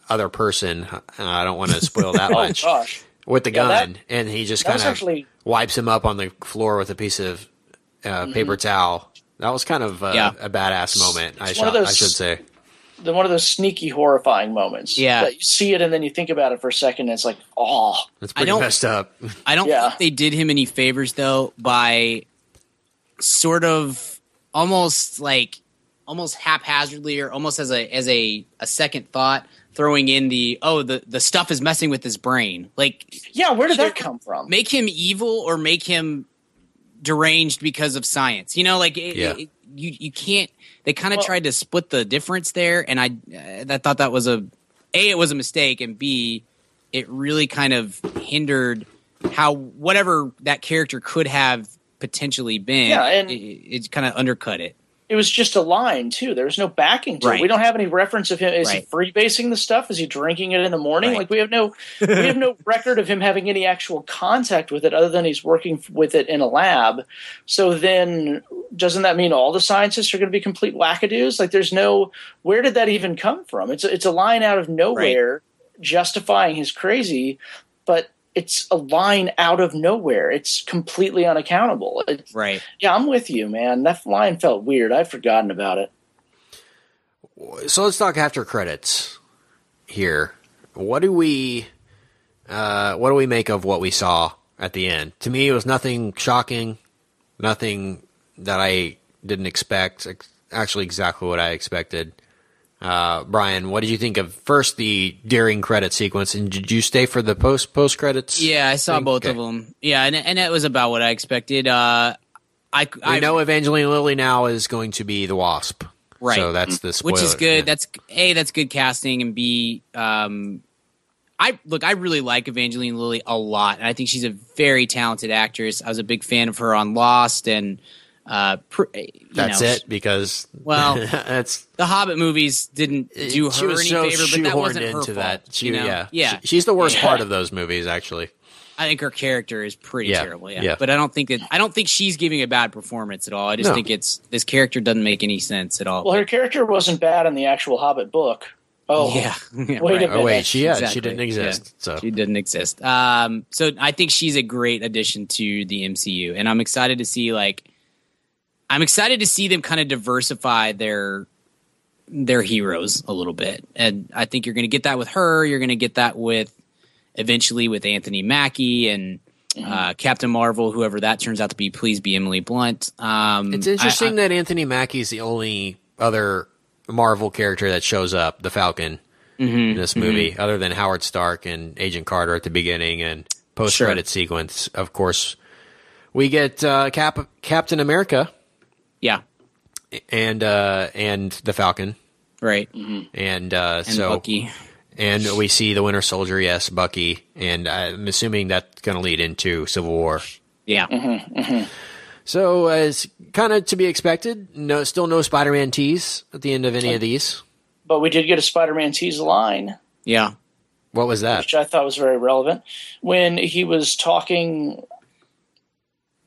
other person. I don't want to spoil that much. Oh, gosh. With the yeah, gun, that, and he just kind of actually... wipes him up on the floor with a piece of uh, mm-hmm. paper towel. That was kind of uh, yeah. a badass moment. It's I should, those... I should say. The one of those sneaky, horrifying moments. Yeah, that you see it and then you think about it for a second, and it's like, oh, that's pretty messed up. I don't yeah. think they did him any favors though by sort of almost like almost haphazardly or almost as a as a, a second thought throwing in the oh the, the stuff is messing with his brain. Like, yeah, where did that come from? Make him evil or make him deranged because of science? You know, like it, yeah. it, you you can't. They kind of well, tried to split the difference there, and I, uh, I thought that was a A, it was a mistake, and B, it really kind of hindered how whatever that character could have potentially been. Yeah, and it, it kind of undercut it. It was just a line, too. There was no backing to right. it. We don't have any reference of him. Is right. he freebasing the stuff? Is he drinking it in the morning? Right. Like, we have no we have no record of him having any actual contact with it other than he's working with it in a lab. So then doesn't that mean all the scientists are going to be complete wackadoos? Like, there's no – where did that even come from? It's a, it's a line out of nowhere right. justifying his crazy, but it's a line out of nowhere. It's completely unaccountable. It's, right. Yeah, I'm with you, man. That line felt weird. I'd forgotten about it. So let's talk after credits here. What do we uh, what do we make of what we saw at the end? To me, it was nothing shocking, nothing that I didn't expect, actually exactly what I expected. Uh, Brian, what did you think of first the daring credit sequence, and did you stay for the post post credits? Yeah, I saw thing? both okay. of them. Yeah, and and that was about what I expected. Uh, I we I know Evangeline Lilly now is going to be the Wasp, right? So that's the spoiler. Which is good. Yeah. That's A, that's good casting, and B, um, I look, I really like Evangeline Lilly a lot, and I think she's a very talented actress. I was a big fan of her on Lost, and. Uh, pr- you that's know, it because well, that's the Hobbit movies didn't do her any so favor, but that wasn't her fault. That. She, you know? Yeah, yeah. She, she's the worst yeah. part of those movies, actually. I think her character is pretty yeah. terrible. Yeah. yeah, but I don't think that I don't think she's giving a bad performance at all. I just no. think it's this character doesn't make any sense at all. Well, her character wasn't bad in the actual Hobbit book. Oh yeah, yeah wait right. a minute. Oh wait, she yeah, exactly. she didn't exist. Yeah. So she didn't exist. Um, so I think she's a great addition to the M C U, and I'm excited to see like. I'm excited to see them kind of diversify their their heroes a little bit. And I think you're going to get that with her. You're going to get that with eventually with Anthony Mackie and mm-hmm. uh, Captain Marvel, whoever that turns out to be. Please be Emily Blunt. Um, it's interesting I, I, that Anthony Mackie is the only other Marvel character that shows up, the Falcon, mm-hmm, in this movie, mm-hmm. other than Howard Stark and Agent Carter at the beginning and post-credit sure. sequence. Of course, we get uh, Cap- Captain America. Yeah, and uh, and the Falcon, right? Mm-hmm. And uh, and so Bucky, and we see the Winter Soldier. Yes, Bucky, and I'm assuming that's going to lead into Civil War. Yeah. Mm-hmm, mm-hmm. So as uh, kind of to be expected. No, still no Spider-Man tease at the end of any of these. But we did get a Spider-Man tease line. Yeah. What was that? Which I thought was very relevant when he was talking.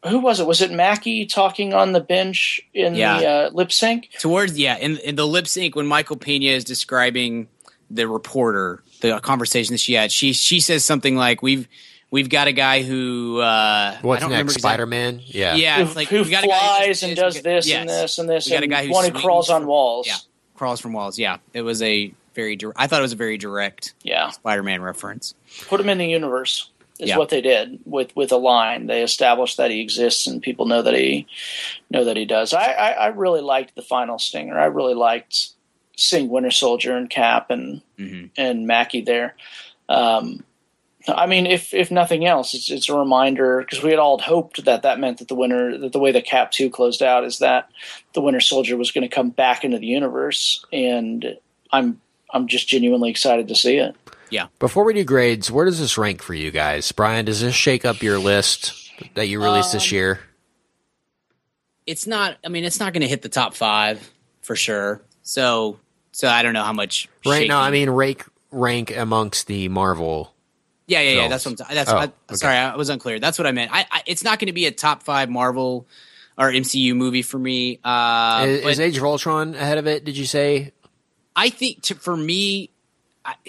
Who was it? Was it Mackie talking on the bench in yeah. the uh, lip sync? Towards yeah, in, in the lip sync when Michael Pena is describing the reporter, the conversation that she had, she she says something like, "We've we've got a guy who uh, what's I don't next, Spider-Man? Exactly. Yeah, yeah, who, like, who got flies a guy who, and does this yes. and this and this. We got and a guy who, one who crawls on walls. From, yeah, crawls from walls. Yeah, it was a very. Di- I thought it was a very direct. Yeah. Spider-Man reference. Put him in the universe. Is yeah. what they did with, with a line. They established that he exists, and people know that he know that he does. I, I, I really liked the final stinger. I really liked seeing Winter Soldier and Cap and mm-hmm. and Mackie there. Um, I mean, if if nothing else, it's it's a reminder because we had all hoped that that meant that the winter that the way the Cap two closed out is that the Winter Soldier was going to come back into the universe, and I'm I'm just genuinely excited to see it. Yeah. Before we do grades, where does this rank for you guys? Brian, does this shake up your list that you released um, this year? It's not – I mean, it's not going to hit the top five for sure. So so I don't know how much – Right now, I mean rank, rank amongst the Marvel Yeah, yeah, films. yeah. That's what I'm that's, oh, I, okay. Sorry, I was unclear. That's what I meant. I, I, it's not going to be a top five Marvel or M C U movie for me. Uh, is, but, is Age of Ultron ahead of it, did you say? I think to, for me I, –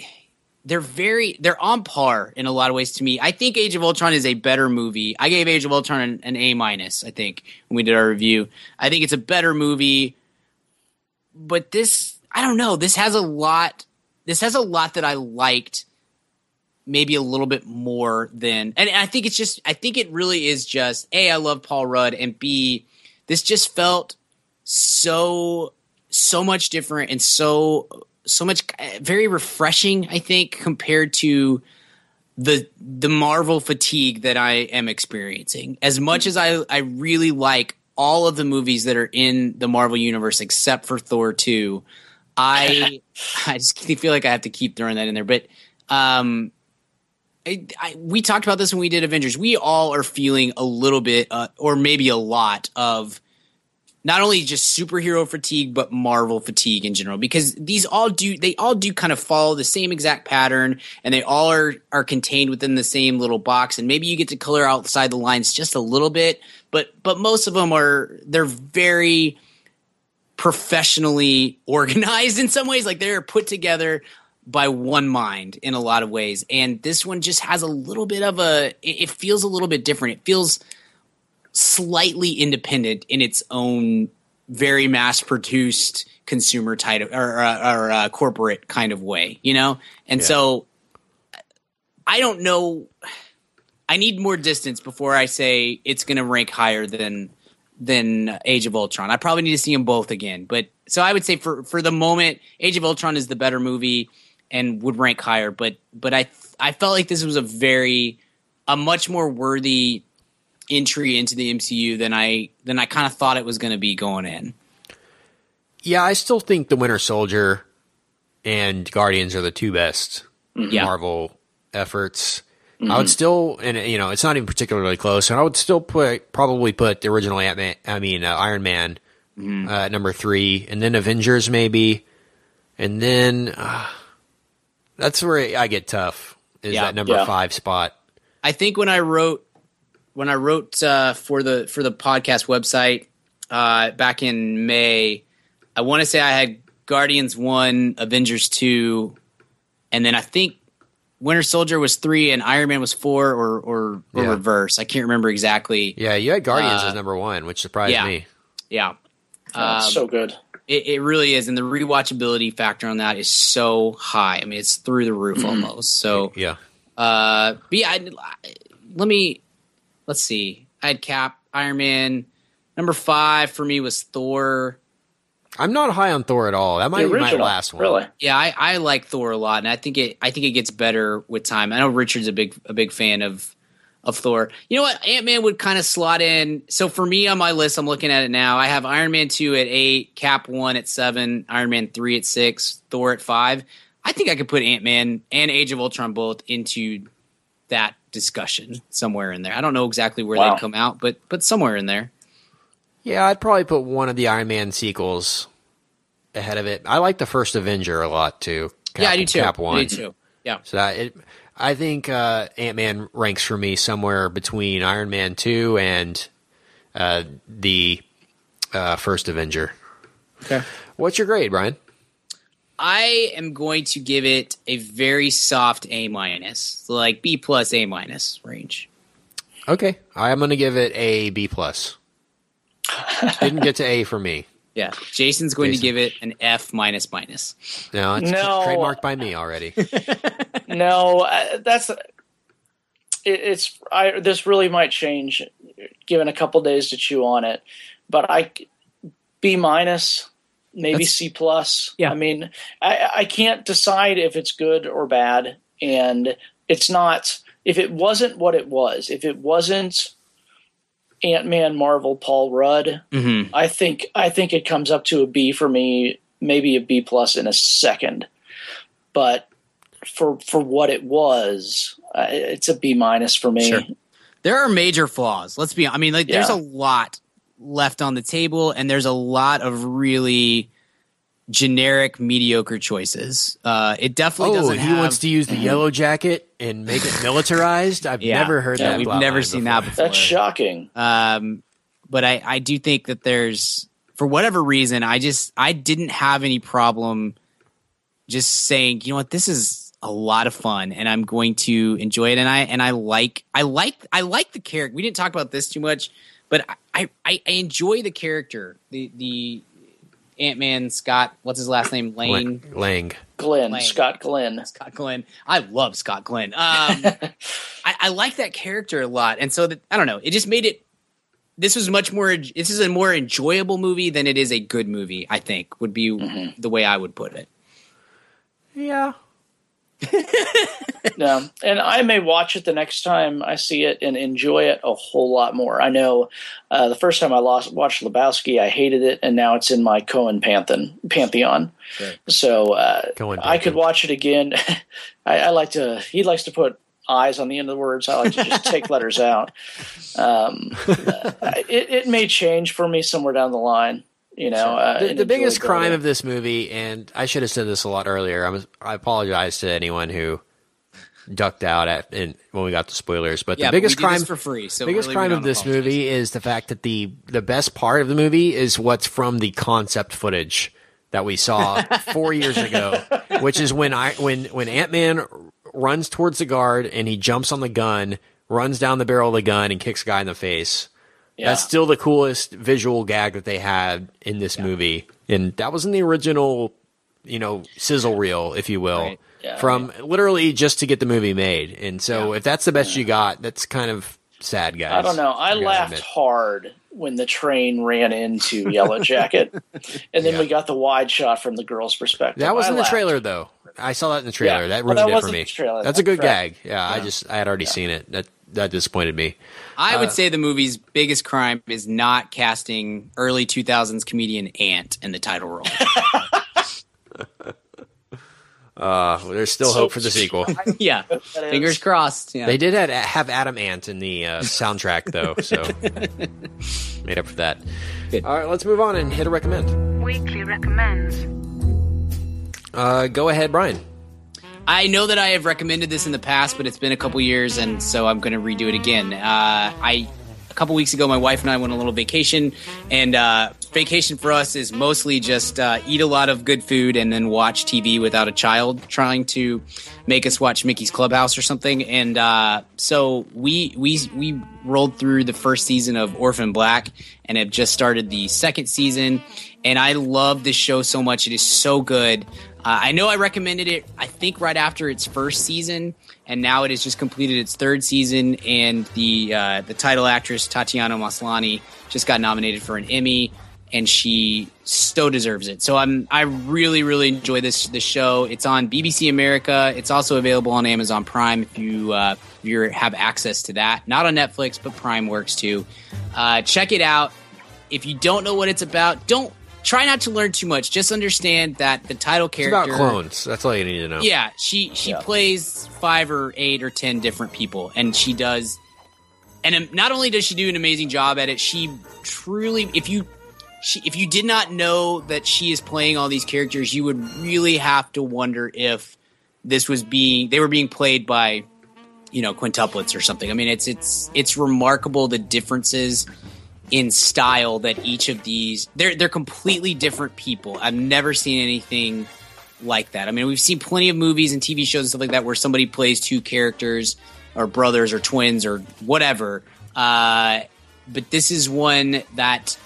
They're very they're on par in a lot of ways to me. I think Age of Ultron is a better movie. I gave Age of Ultron an, an A minus, I think, when we did our review. I think it's a better movie. But this I don't know, this has a lot this has a lot that I liked maybe a little bit more than and I think it's just I think it really is just A, I love Paul Rudd, and B, this just felt so so much different and so So much, very refreshing, I think, compared to the the Marvel fatigue that I am experiencing. As much as I, I really like all of the movies that are in the Marvel universe except for Thor two, I I just feel like I have to keep throwing that in there. But um, I, I, we talked about this when we did Avengers. We all are feeling a little bit uh, or maybe a lot of not only just superhero fatigue, but Marvel fatigue in general, because these all do they all do kind of follow the same exact pattern, and they all are, are contained within the same little box. And maybe you get to color outside the lines just a little bit, but but most of them are they're very professionally organized in some ways. Like they're put together by one mind in a lot of ways. And this one just has a little bit of a – it feels a little bit different. It feels – slightly independent in its own very mass-produced consumer type of, or, or, or uh, corporate kind of way, you know? And yeah. so I don't know. I need more distance before I say it's going to rank higher than than Age of Ultron. I probably need to see them both again. But so I would say for, for the moment, Age of Ultron is the better movie and would rank higher. But but I I felt like this was a very a much more worthy entry into the M C U than I than I kind of thought it was going to be going in. Yeah, I still think The Winter Soldier and Guardians are the two best yeah. Marvel efforts. Mm-hmm. I would still, and you know, it's not even particularly close. And I would still put probably put the original Ant-Man, I mean uh, Iron Man, mm-hmm. uh, number three, and then Avengers maybe, and then uh, that's where I get tough is yeah. that number yeah. five spot. I think when I wrote. When I wrote uh, for the for the podcast website uh, back in May, I want to say I had Guardians one, Avengers two, and then I think Winter Soldier was three and Iron Man was four or or, or yeah. reverse. I can't remember exactly. Yeah, you had Guardians uh, as number one, which surprised yeah, me. Yeah. Oh, it's um, so good. It, it really is, and the rewatchability factor on that is so high. I mean, it's through the roof almost. So yeah. Uh, but yeah, I, let me... Let's see. I had Cap, Iron Man. Number five for me was Thor. I'm not high on Thor at all. That might be my last one. Really? Yeah, I, I like Thor a lot, and I think it I think it gets better with time. I know Richard's a big a big fan of of Thor. You know what? Ant-Man would kind of slot in. So for me on my list, I'm looking at it now. I have Iron Man two at eight, Cap one at seven, Iron Man three at six, Thor at five. I think I could put Ant-Man and Age of Ultron both into that discussion somewhere in there. I don't know exactly where wow. they come out, but but somewhere in there. Yeah, I'd probably put one of the Iron Man sequels ahead of it. I like the first Avenger a lot too. Cap, yeah, I do too. Cap one. I do too. Yeah. So that it, I think uh, Ant-Man ranks for me somewhere between Iron Man two and uh, the uh, first Avenger. Okay. What's your grade, Brian? I am going to give it a very soft A minus, so like B plus A minus range. Okay, I'm going to give it a B plus. Didn't get to A for me. Yeah, Jason's going Jason. to give it an F minus minus. No, it's no. trademarked by me already. no, that's it, it's. I, this really might change, given a couple days to chew on it. But I B minus. Maybe That's, C plus. Yeah. I mean, I, I can't decide if it's good or bad, and it's not. If it wasn't what it was, if it wasn't Ant-Man, Marvel, Paul Rudd, mm-hmm. I think I think it comes up to a B for me, maybe a B plus in a second. But for for what it was, uh, it's a B minus for me. Sure. There are major flaws. Let's be. I mean, like, yeah. there's a lot left on the table, and there's a lot of really generic, mediocre choices. Uh, it definitely oh, doesn't. He have, wants to use the yellow jacket and make it militarized. I've yeah, never heard yeah, that. We've never seen before. that before. That's shocking. Um, but I, I do think that there's, for whatever reason, I just I didn't have any problem just saying, you know what, this is a lot of fun, and I'm going to enjoy it. And I and I like I like I like the character. We didn't talk about this too much. But I, I, I enjoy the character, the the Ant-Man Scott. What's his last name? Lane Lang. Glenn. Lang. Scott Glenn. Scott Glenn. I love Scott Glenn. Um, I, I like that character a lot, and so that, I don't know. It just made it. This was much more. This is a more enjoyable movie than it is a good movie, I think, would be mm-hmm. the way I would put it. Yeah, No, and I may watch it the next time I see it and enjoy it a whole lot more. I know uh, the first time I lost, watched Lebowski, I hated it, and now it's in my Cohen Panthen, pantheon. Right. So uh, Cohen I could watch it again. I, I like to. He likes to put eyes on the end of the words. I like to just take letters out. Um, uh, it, it may change for me somewhere down the line. You know, sure. uh, the, the biggest crime it. of this movie, and I should have said this a lot earlier. I was, I apologize to anyone who ducked out at and when we got the spoilers. But yeah, the biggest but crime for free. So biggest really crime of this movie is the fact that the the best part of the movie is what's from the concept footage that we saw four years ago, which is when I when when Ant-Man runs towards the guard and he jumps on the gun, runs down the barrel of the gun, and kicks a guy in the face. Yeah. That's still the coolest visual gag that they had in this yeah. movie. And that was in the original, you know, sizzle reel, if you will, right. yeah, from right. literally just to get the movie made. And so yeah. if that's the best yeah. you got, that's kind of sad, guys. I don't know. I laughed admit. hard when the train ran into Yellow Jacket. And then yeah. we got the wide shot from the girl's perspective. That was I in laughed. the trailer, though. I saw that in the trailer. Yeah. That ruined well, that it for me. Trailer, that's a good correct. gag. Yeah, yeah, I just I had already yeah. seen it. That that disappointed me. I uh, would say the movie's biggest crime is not casting early two thousands comedian Ant in the title role. uh, there's still so, hope for the sequel. yeah, fingers crossed. Yeah. They did have, have Adam Ant in the uh, soundtrack, though, so made up for that. Good. All right, let's move on and hit a recommend. Weekly recommends. Uh, go ahead, Brian. I know that I have recommended this in the past, but it's been a couple years, and so I'm going to redo it again. Uh, I a couple weeks ago, my wife and I went on a little vacation, and uh, vacation for us is mostly just uh, eat a lot of good food and then watch T V without a child trying to make us watch Mickey's Clubhouse or something. And uh, so we we we rolled through the first season of Orphan Black and have just started the second season. And I love this show so much; it is so good. Uh, I know I recommended it, I think, right after its first season, and now it has just completed its third season, and the uh, the title actress, Tatiana Maslany, just got nominated for an Emmy, and she so deserves it. So I'm I really, really enjoy this this show. It's on B B C America. It's also available on Amazon Prime if you, uh, if you have access to that. Not on Netflix, but Prime works too. Uh, check it out. If you don't know what it's about, don't. Try not to learn too much. Just understand that the title character... It's about clones. That's all you need to know. Yeah. She she yeah. plays five or eight or ten different people. And she does... And not only does she do an amazing job at it, she truly... If you she, if you did not know that she is playing all these characters, you would really have to wonder if this was being... They were being played by, you know, quintuplets or something. I mean, it's it's it's remarkable the differences... in style that each of these they're they're completely different people. I've never seen anything like that. I mean, we've seen plenty of movies and T V shows and stuff like that where somebody plays two characters or brothers or twins or whatever. Uh, but this is one that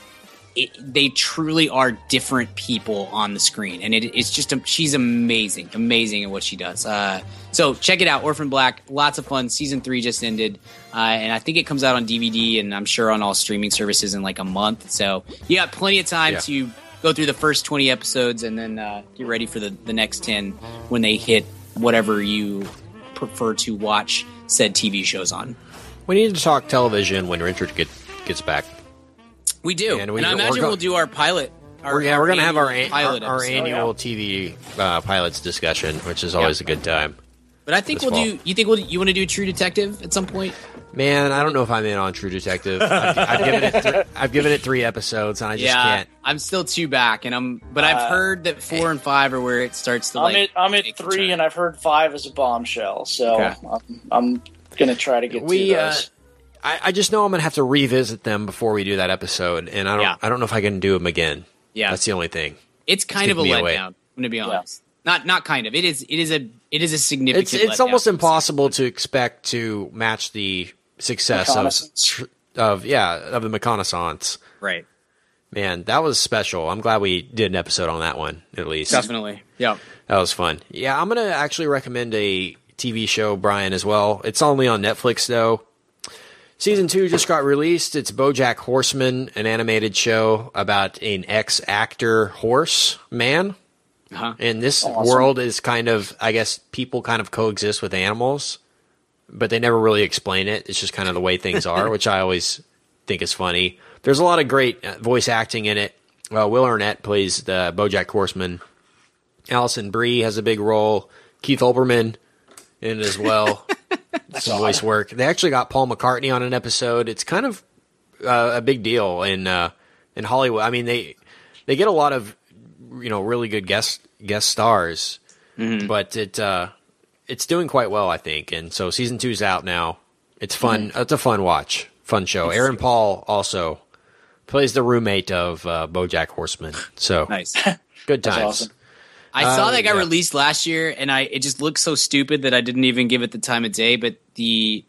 it, they truly are different people on the screen. And it, it's just a, she's amazing, amazing at what she does. Uh, so check it out. Orphan Black. Lots of fun. Season three just ended. Uh, and I think it comes out on D V D, and I'm sure on all streaming services in like a month. So you got plenty of time yeah. to go through the first twenty episodes, and then uh, get ready for the, the next ten when they hit whatever you prefer to watch said T V shows on. We need to talk television when Richard get, gets back. We do, and, we, and I imagine go- we'll do our pilot. Our, yeah, we're going to have our, an- our, our annual oh, yeah. T V uh, pilots discussion, which is always yeah. a good time. But I think we'll fall. do. You think we'll, you want to do True Detective at some point? Man, I don't know if I'm in on True Detective. I've, I've given it. Three, I've given it three episodes, and I just yeah, can't. I'm still two back, and I'm. But I've uh, heard that four and five are where it starts to. I'm like, at I'm at three, and I've heard five is a bombshell. So okay. I'm, I'm gonna try to get we, to those. Uh, I, I just know I'm gonna have to revisit them before we do that episode, and I don't. Yeah. I don't know if I can do them again. Yeah, that's the only thing. It's kind it's of a letdown. I'm gonna be honest. Yeah. Not, not kind of. It is, it is a, it is a significant. It's, it's almost impossible to expect to match the success of, of, yeah, of the McConaissance. Right, man, that was special. I'm glad we did an episode on that one at least. Definitely, yeah, that was fun. Yeah, I'm gonna actually recommend a T V show, Brian, as well. It's only on Netflix though. Season two just got released. It's BoJack Horseman, an animated show about an ex-actor horse man. Uh-huh. And this awesome. world is kind of, I guess, people kind of coexist with animals, but they never really explain it. It's just kind of the way things are, which I always think is funny. There's a lot of great voice acting in it. Uh, Will Arnett plays the BoJack Horseman. Alison Brie has a big role. Keith Olbermann in it as well. Some voice work. They actually got Paul McCartney on an episode. It's kind of uh, a big deal in uh, in Hollywood. I mean, they they get a lot of you know really good guest guest stars, mm-hmm. but it uh, it's doing quite well, I think. And so season two's out now. It's fun. Mm-hmm. It's a fun watch, fun show. It's- Aaron Paul also plays the roommate of uh, BoJack Horseman. So nice, good times. Awesome. I uh, saw that got yeah. released last year, and I it just looked so stupid that I didn't even give it the time of day. But the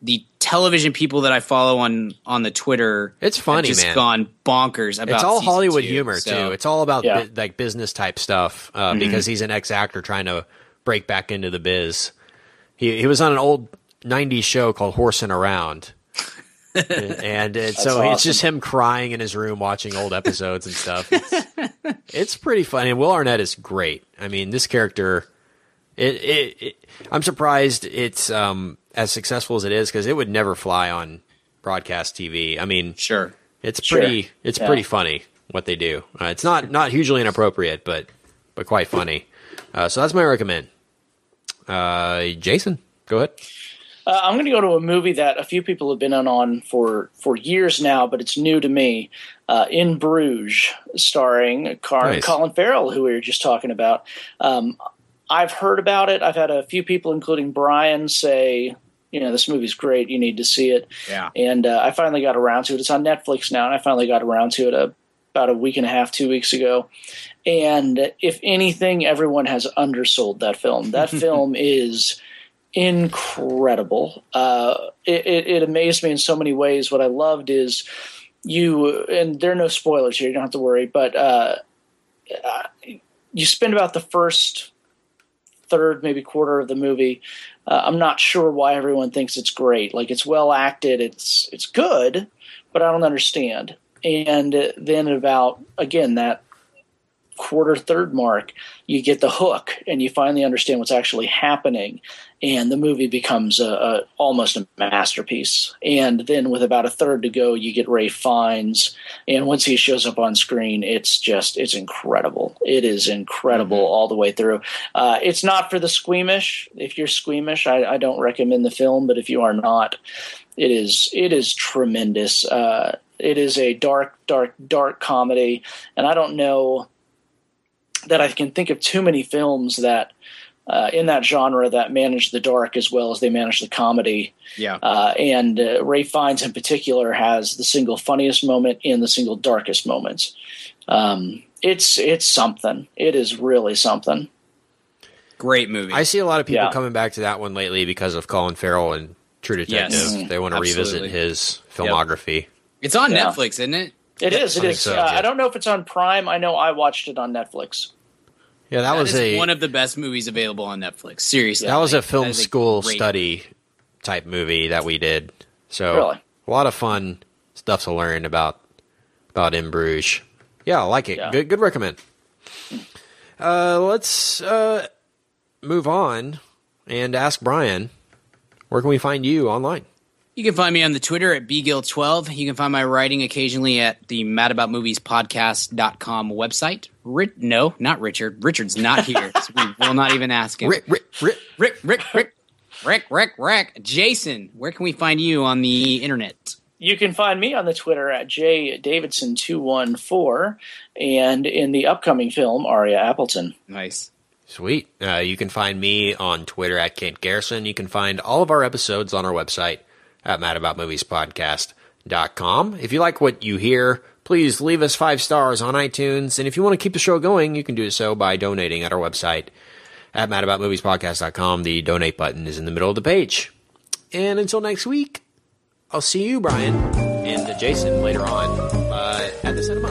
the television people that I follow on on the Twitter, it's funny, have just man. gone bonkers about. It's all Hollywood two, humor so. too. It's all about yeah. bi- like business type stuff uh, mm-hmm. because he's an ex actor trying to break back into the biz. He he was on an old nineties show called Horsin' Around. and and so awesome. It's just him crying in his room watching old episodes and stuff. It's, it's pretty funny. And Will Arnett is great. I mean, this character, it, it, it I'm surprised it's um, as successful as it is because it would never fly on broadcast T V. I mean, sure, it's pretty sure. it's yeah. pretty funny what they do. Uh, it's not not hugely inappropriate, but but quite funny. Uh, so that's my recommend. Uh, Jason, go ahead. Uh, I'm going to go to a movie that a few people have been on, on for, for years now, but it's new to me. Uh, In Bruges, starring Car- nice. Colin Farrell, who we were just talking about. Um, I've heard about it. I've had a few people, including Brian, say, you know, this movie's great. You need to see it. Yeah. And uh, I finally got around to it. It's on Netflix now, and I finally got around to it uh, about a week and a half, two weeks ago. And if anything, everyone has undersold that film. That film is incredible. Uh, it, it, it amazed me in so many ways. What I loved is you, and there are no spoilers here, you don't have to worry, but uh, you spend about the first third, maybe quarter of the movie. Uh, I'm not sure why everyone thinks it's great. Like, it's well acted, it's it's good, but I don't understand. And then about, again, that quarter third mark, you get the hook and you finally understand what's actually happening, and the movie becomes a, a almost a masterpiece. And then with about a third to go, you get Ray Fiennes, and once he shows up on screen, it's just it's incredible. It is incredible mm-hmm. all the way through. Uh, it's not for the squeamish. If you're squeamish, I, I don't recommend the film, but if you are not, it is it is tremendous. Uh, it is a dark, dark, dark comedy, and I don't know that I can think of too many films that uh, in that genre that manage the dark as well as they manage the comedy. Yeah. Uh, and uh, Ray Fiennes in particular has the single funniest moment and the single darkest moments. Um, it's, it's something. It is really something. Great movie. I see a lot of people yeah. coming back to that one lately because of Colin Farrell and True Detective. Yes. They want to Absolutely. revisit his filmography. Yep. It's on yeah. Netflix, isn't it? It is. It is. So, uh, yeah. I don't know if it's on Prime. I know I watched it on Netflix. Yeah, that, that was a one of the best movies available on Netflix. Seriously, that was a film that school a study movie. type movie that we did. So really? a lot of fun stuff to learn about about In Bruges. Yeah, I like it. Yeah. Good, good recommend. Uh, let's uh, move on and ask Brian, where can we find you online? You can find me on the Twitter at b gill twelve. You can find my writing occasionally at the mad about movies podcast dot com website. Rit- no, not Richard. Richard's not here. So we will not even ask him. Rick, Rick, Rick, Rick, Rick, Rick, Rick, Rick, Rick. Jason, where can we find you on the internet? You can find me on the Twitter at j davidson two one four and in the upcoming film, Ari Appleton. Nice. Sweet. Uh, you can find me on Twitter at Kent Garrison. You can find all of our episodes on our website at mad about movies podcast dot com. If you like what you hear, please leave us five stars on iTunes. And if you want to keep the show going, you can do so by donating at our website at mad about movies podcast dot com. The donate button is in the middle of the page. And until next week, I'll see you, Brian, and Jason later on uh, at the cinema.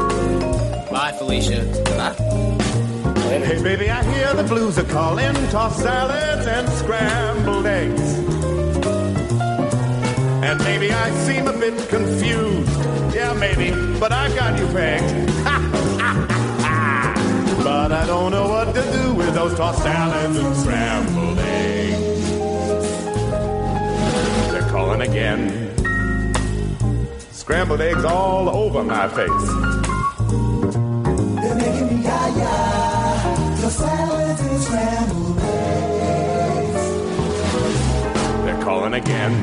Bye, Felicia. Bye. Hey, baby, I hear the blues are calling, tossed salads and scrambled eggs. And maybe I seem a bit confused. Yeah, maybe, but I got you pegged. Ha, ha, ha, ha. but I don't know what to do with those tossed salads and scrambled eggs. They're calling again. Scrambled eggs all over my face. They're making me yah-yah, those salads and scrambled eggs. They're calling again.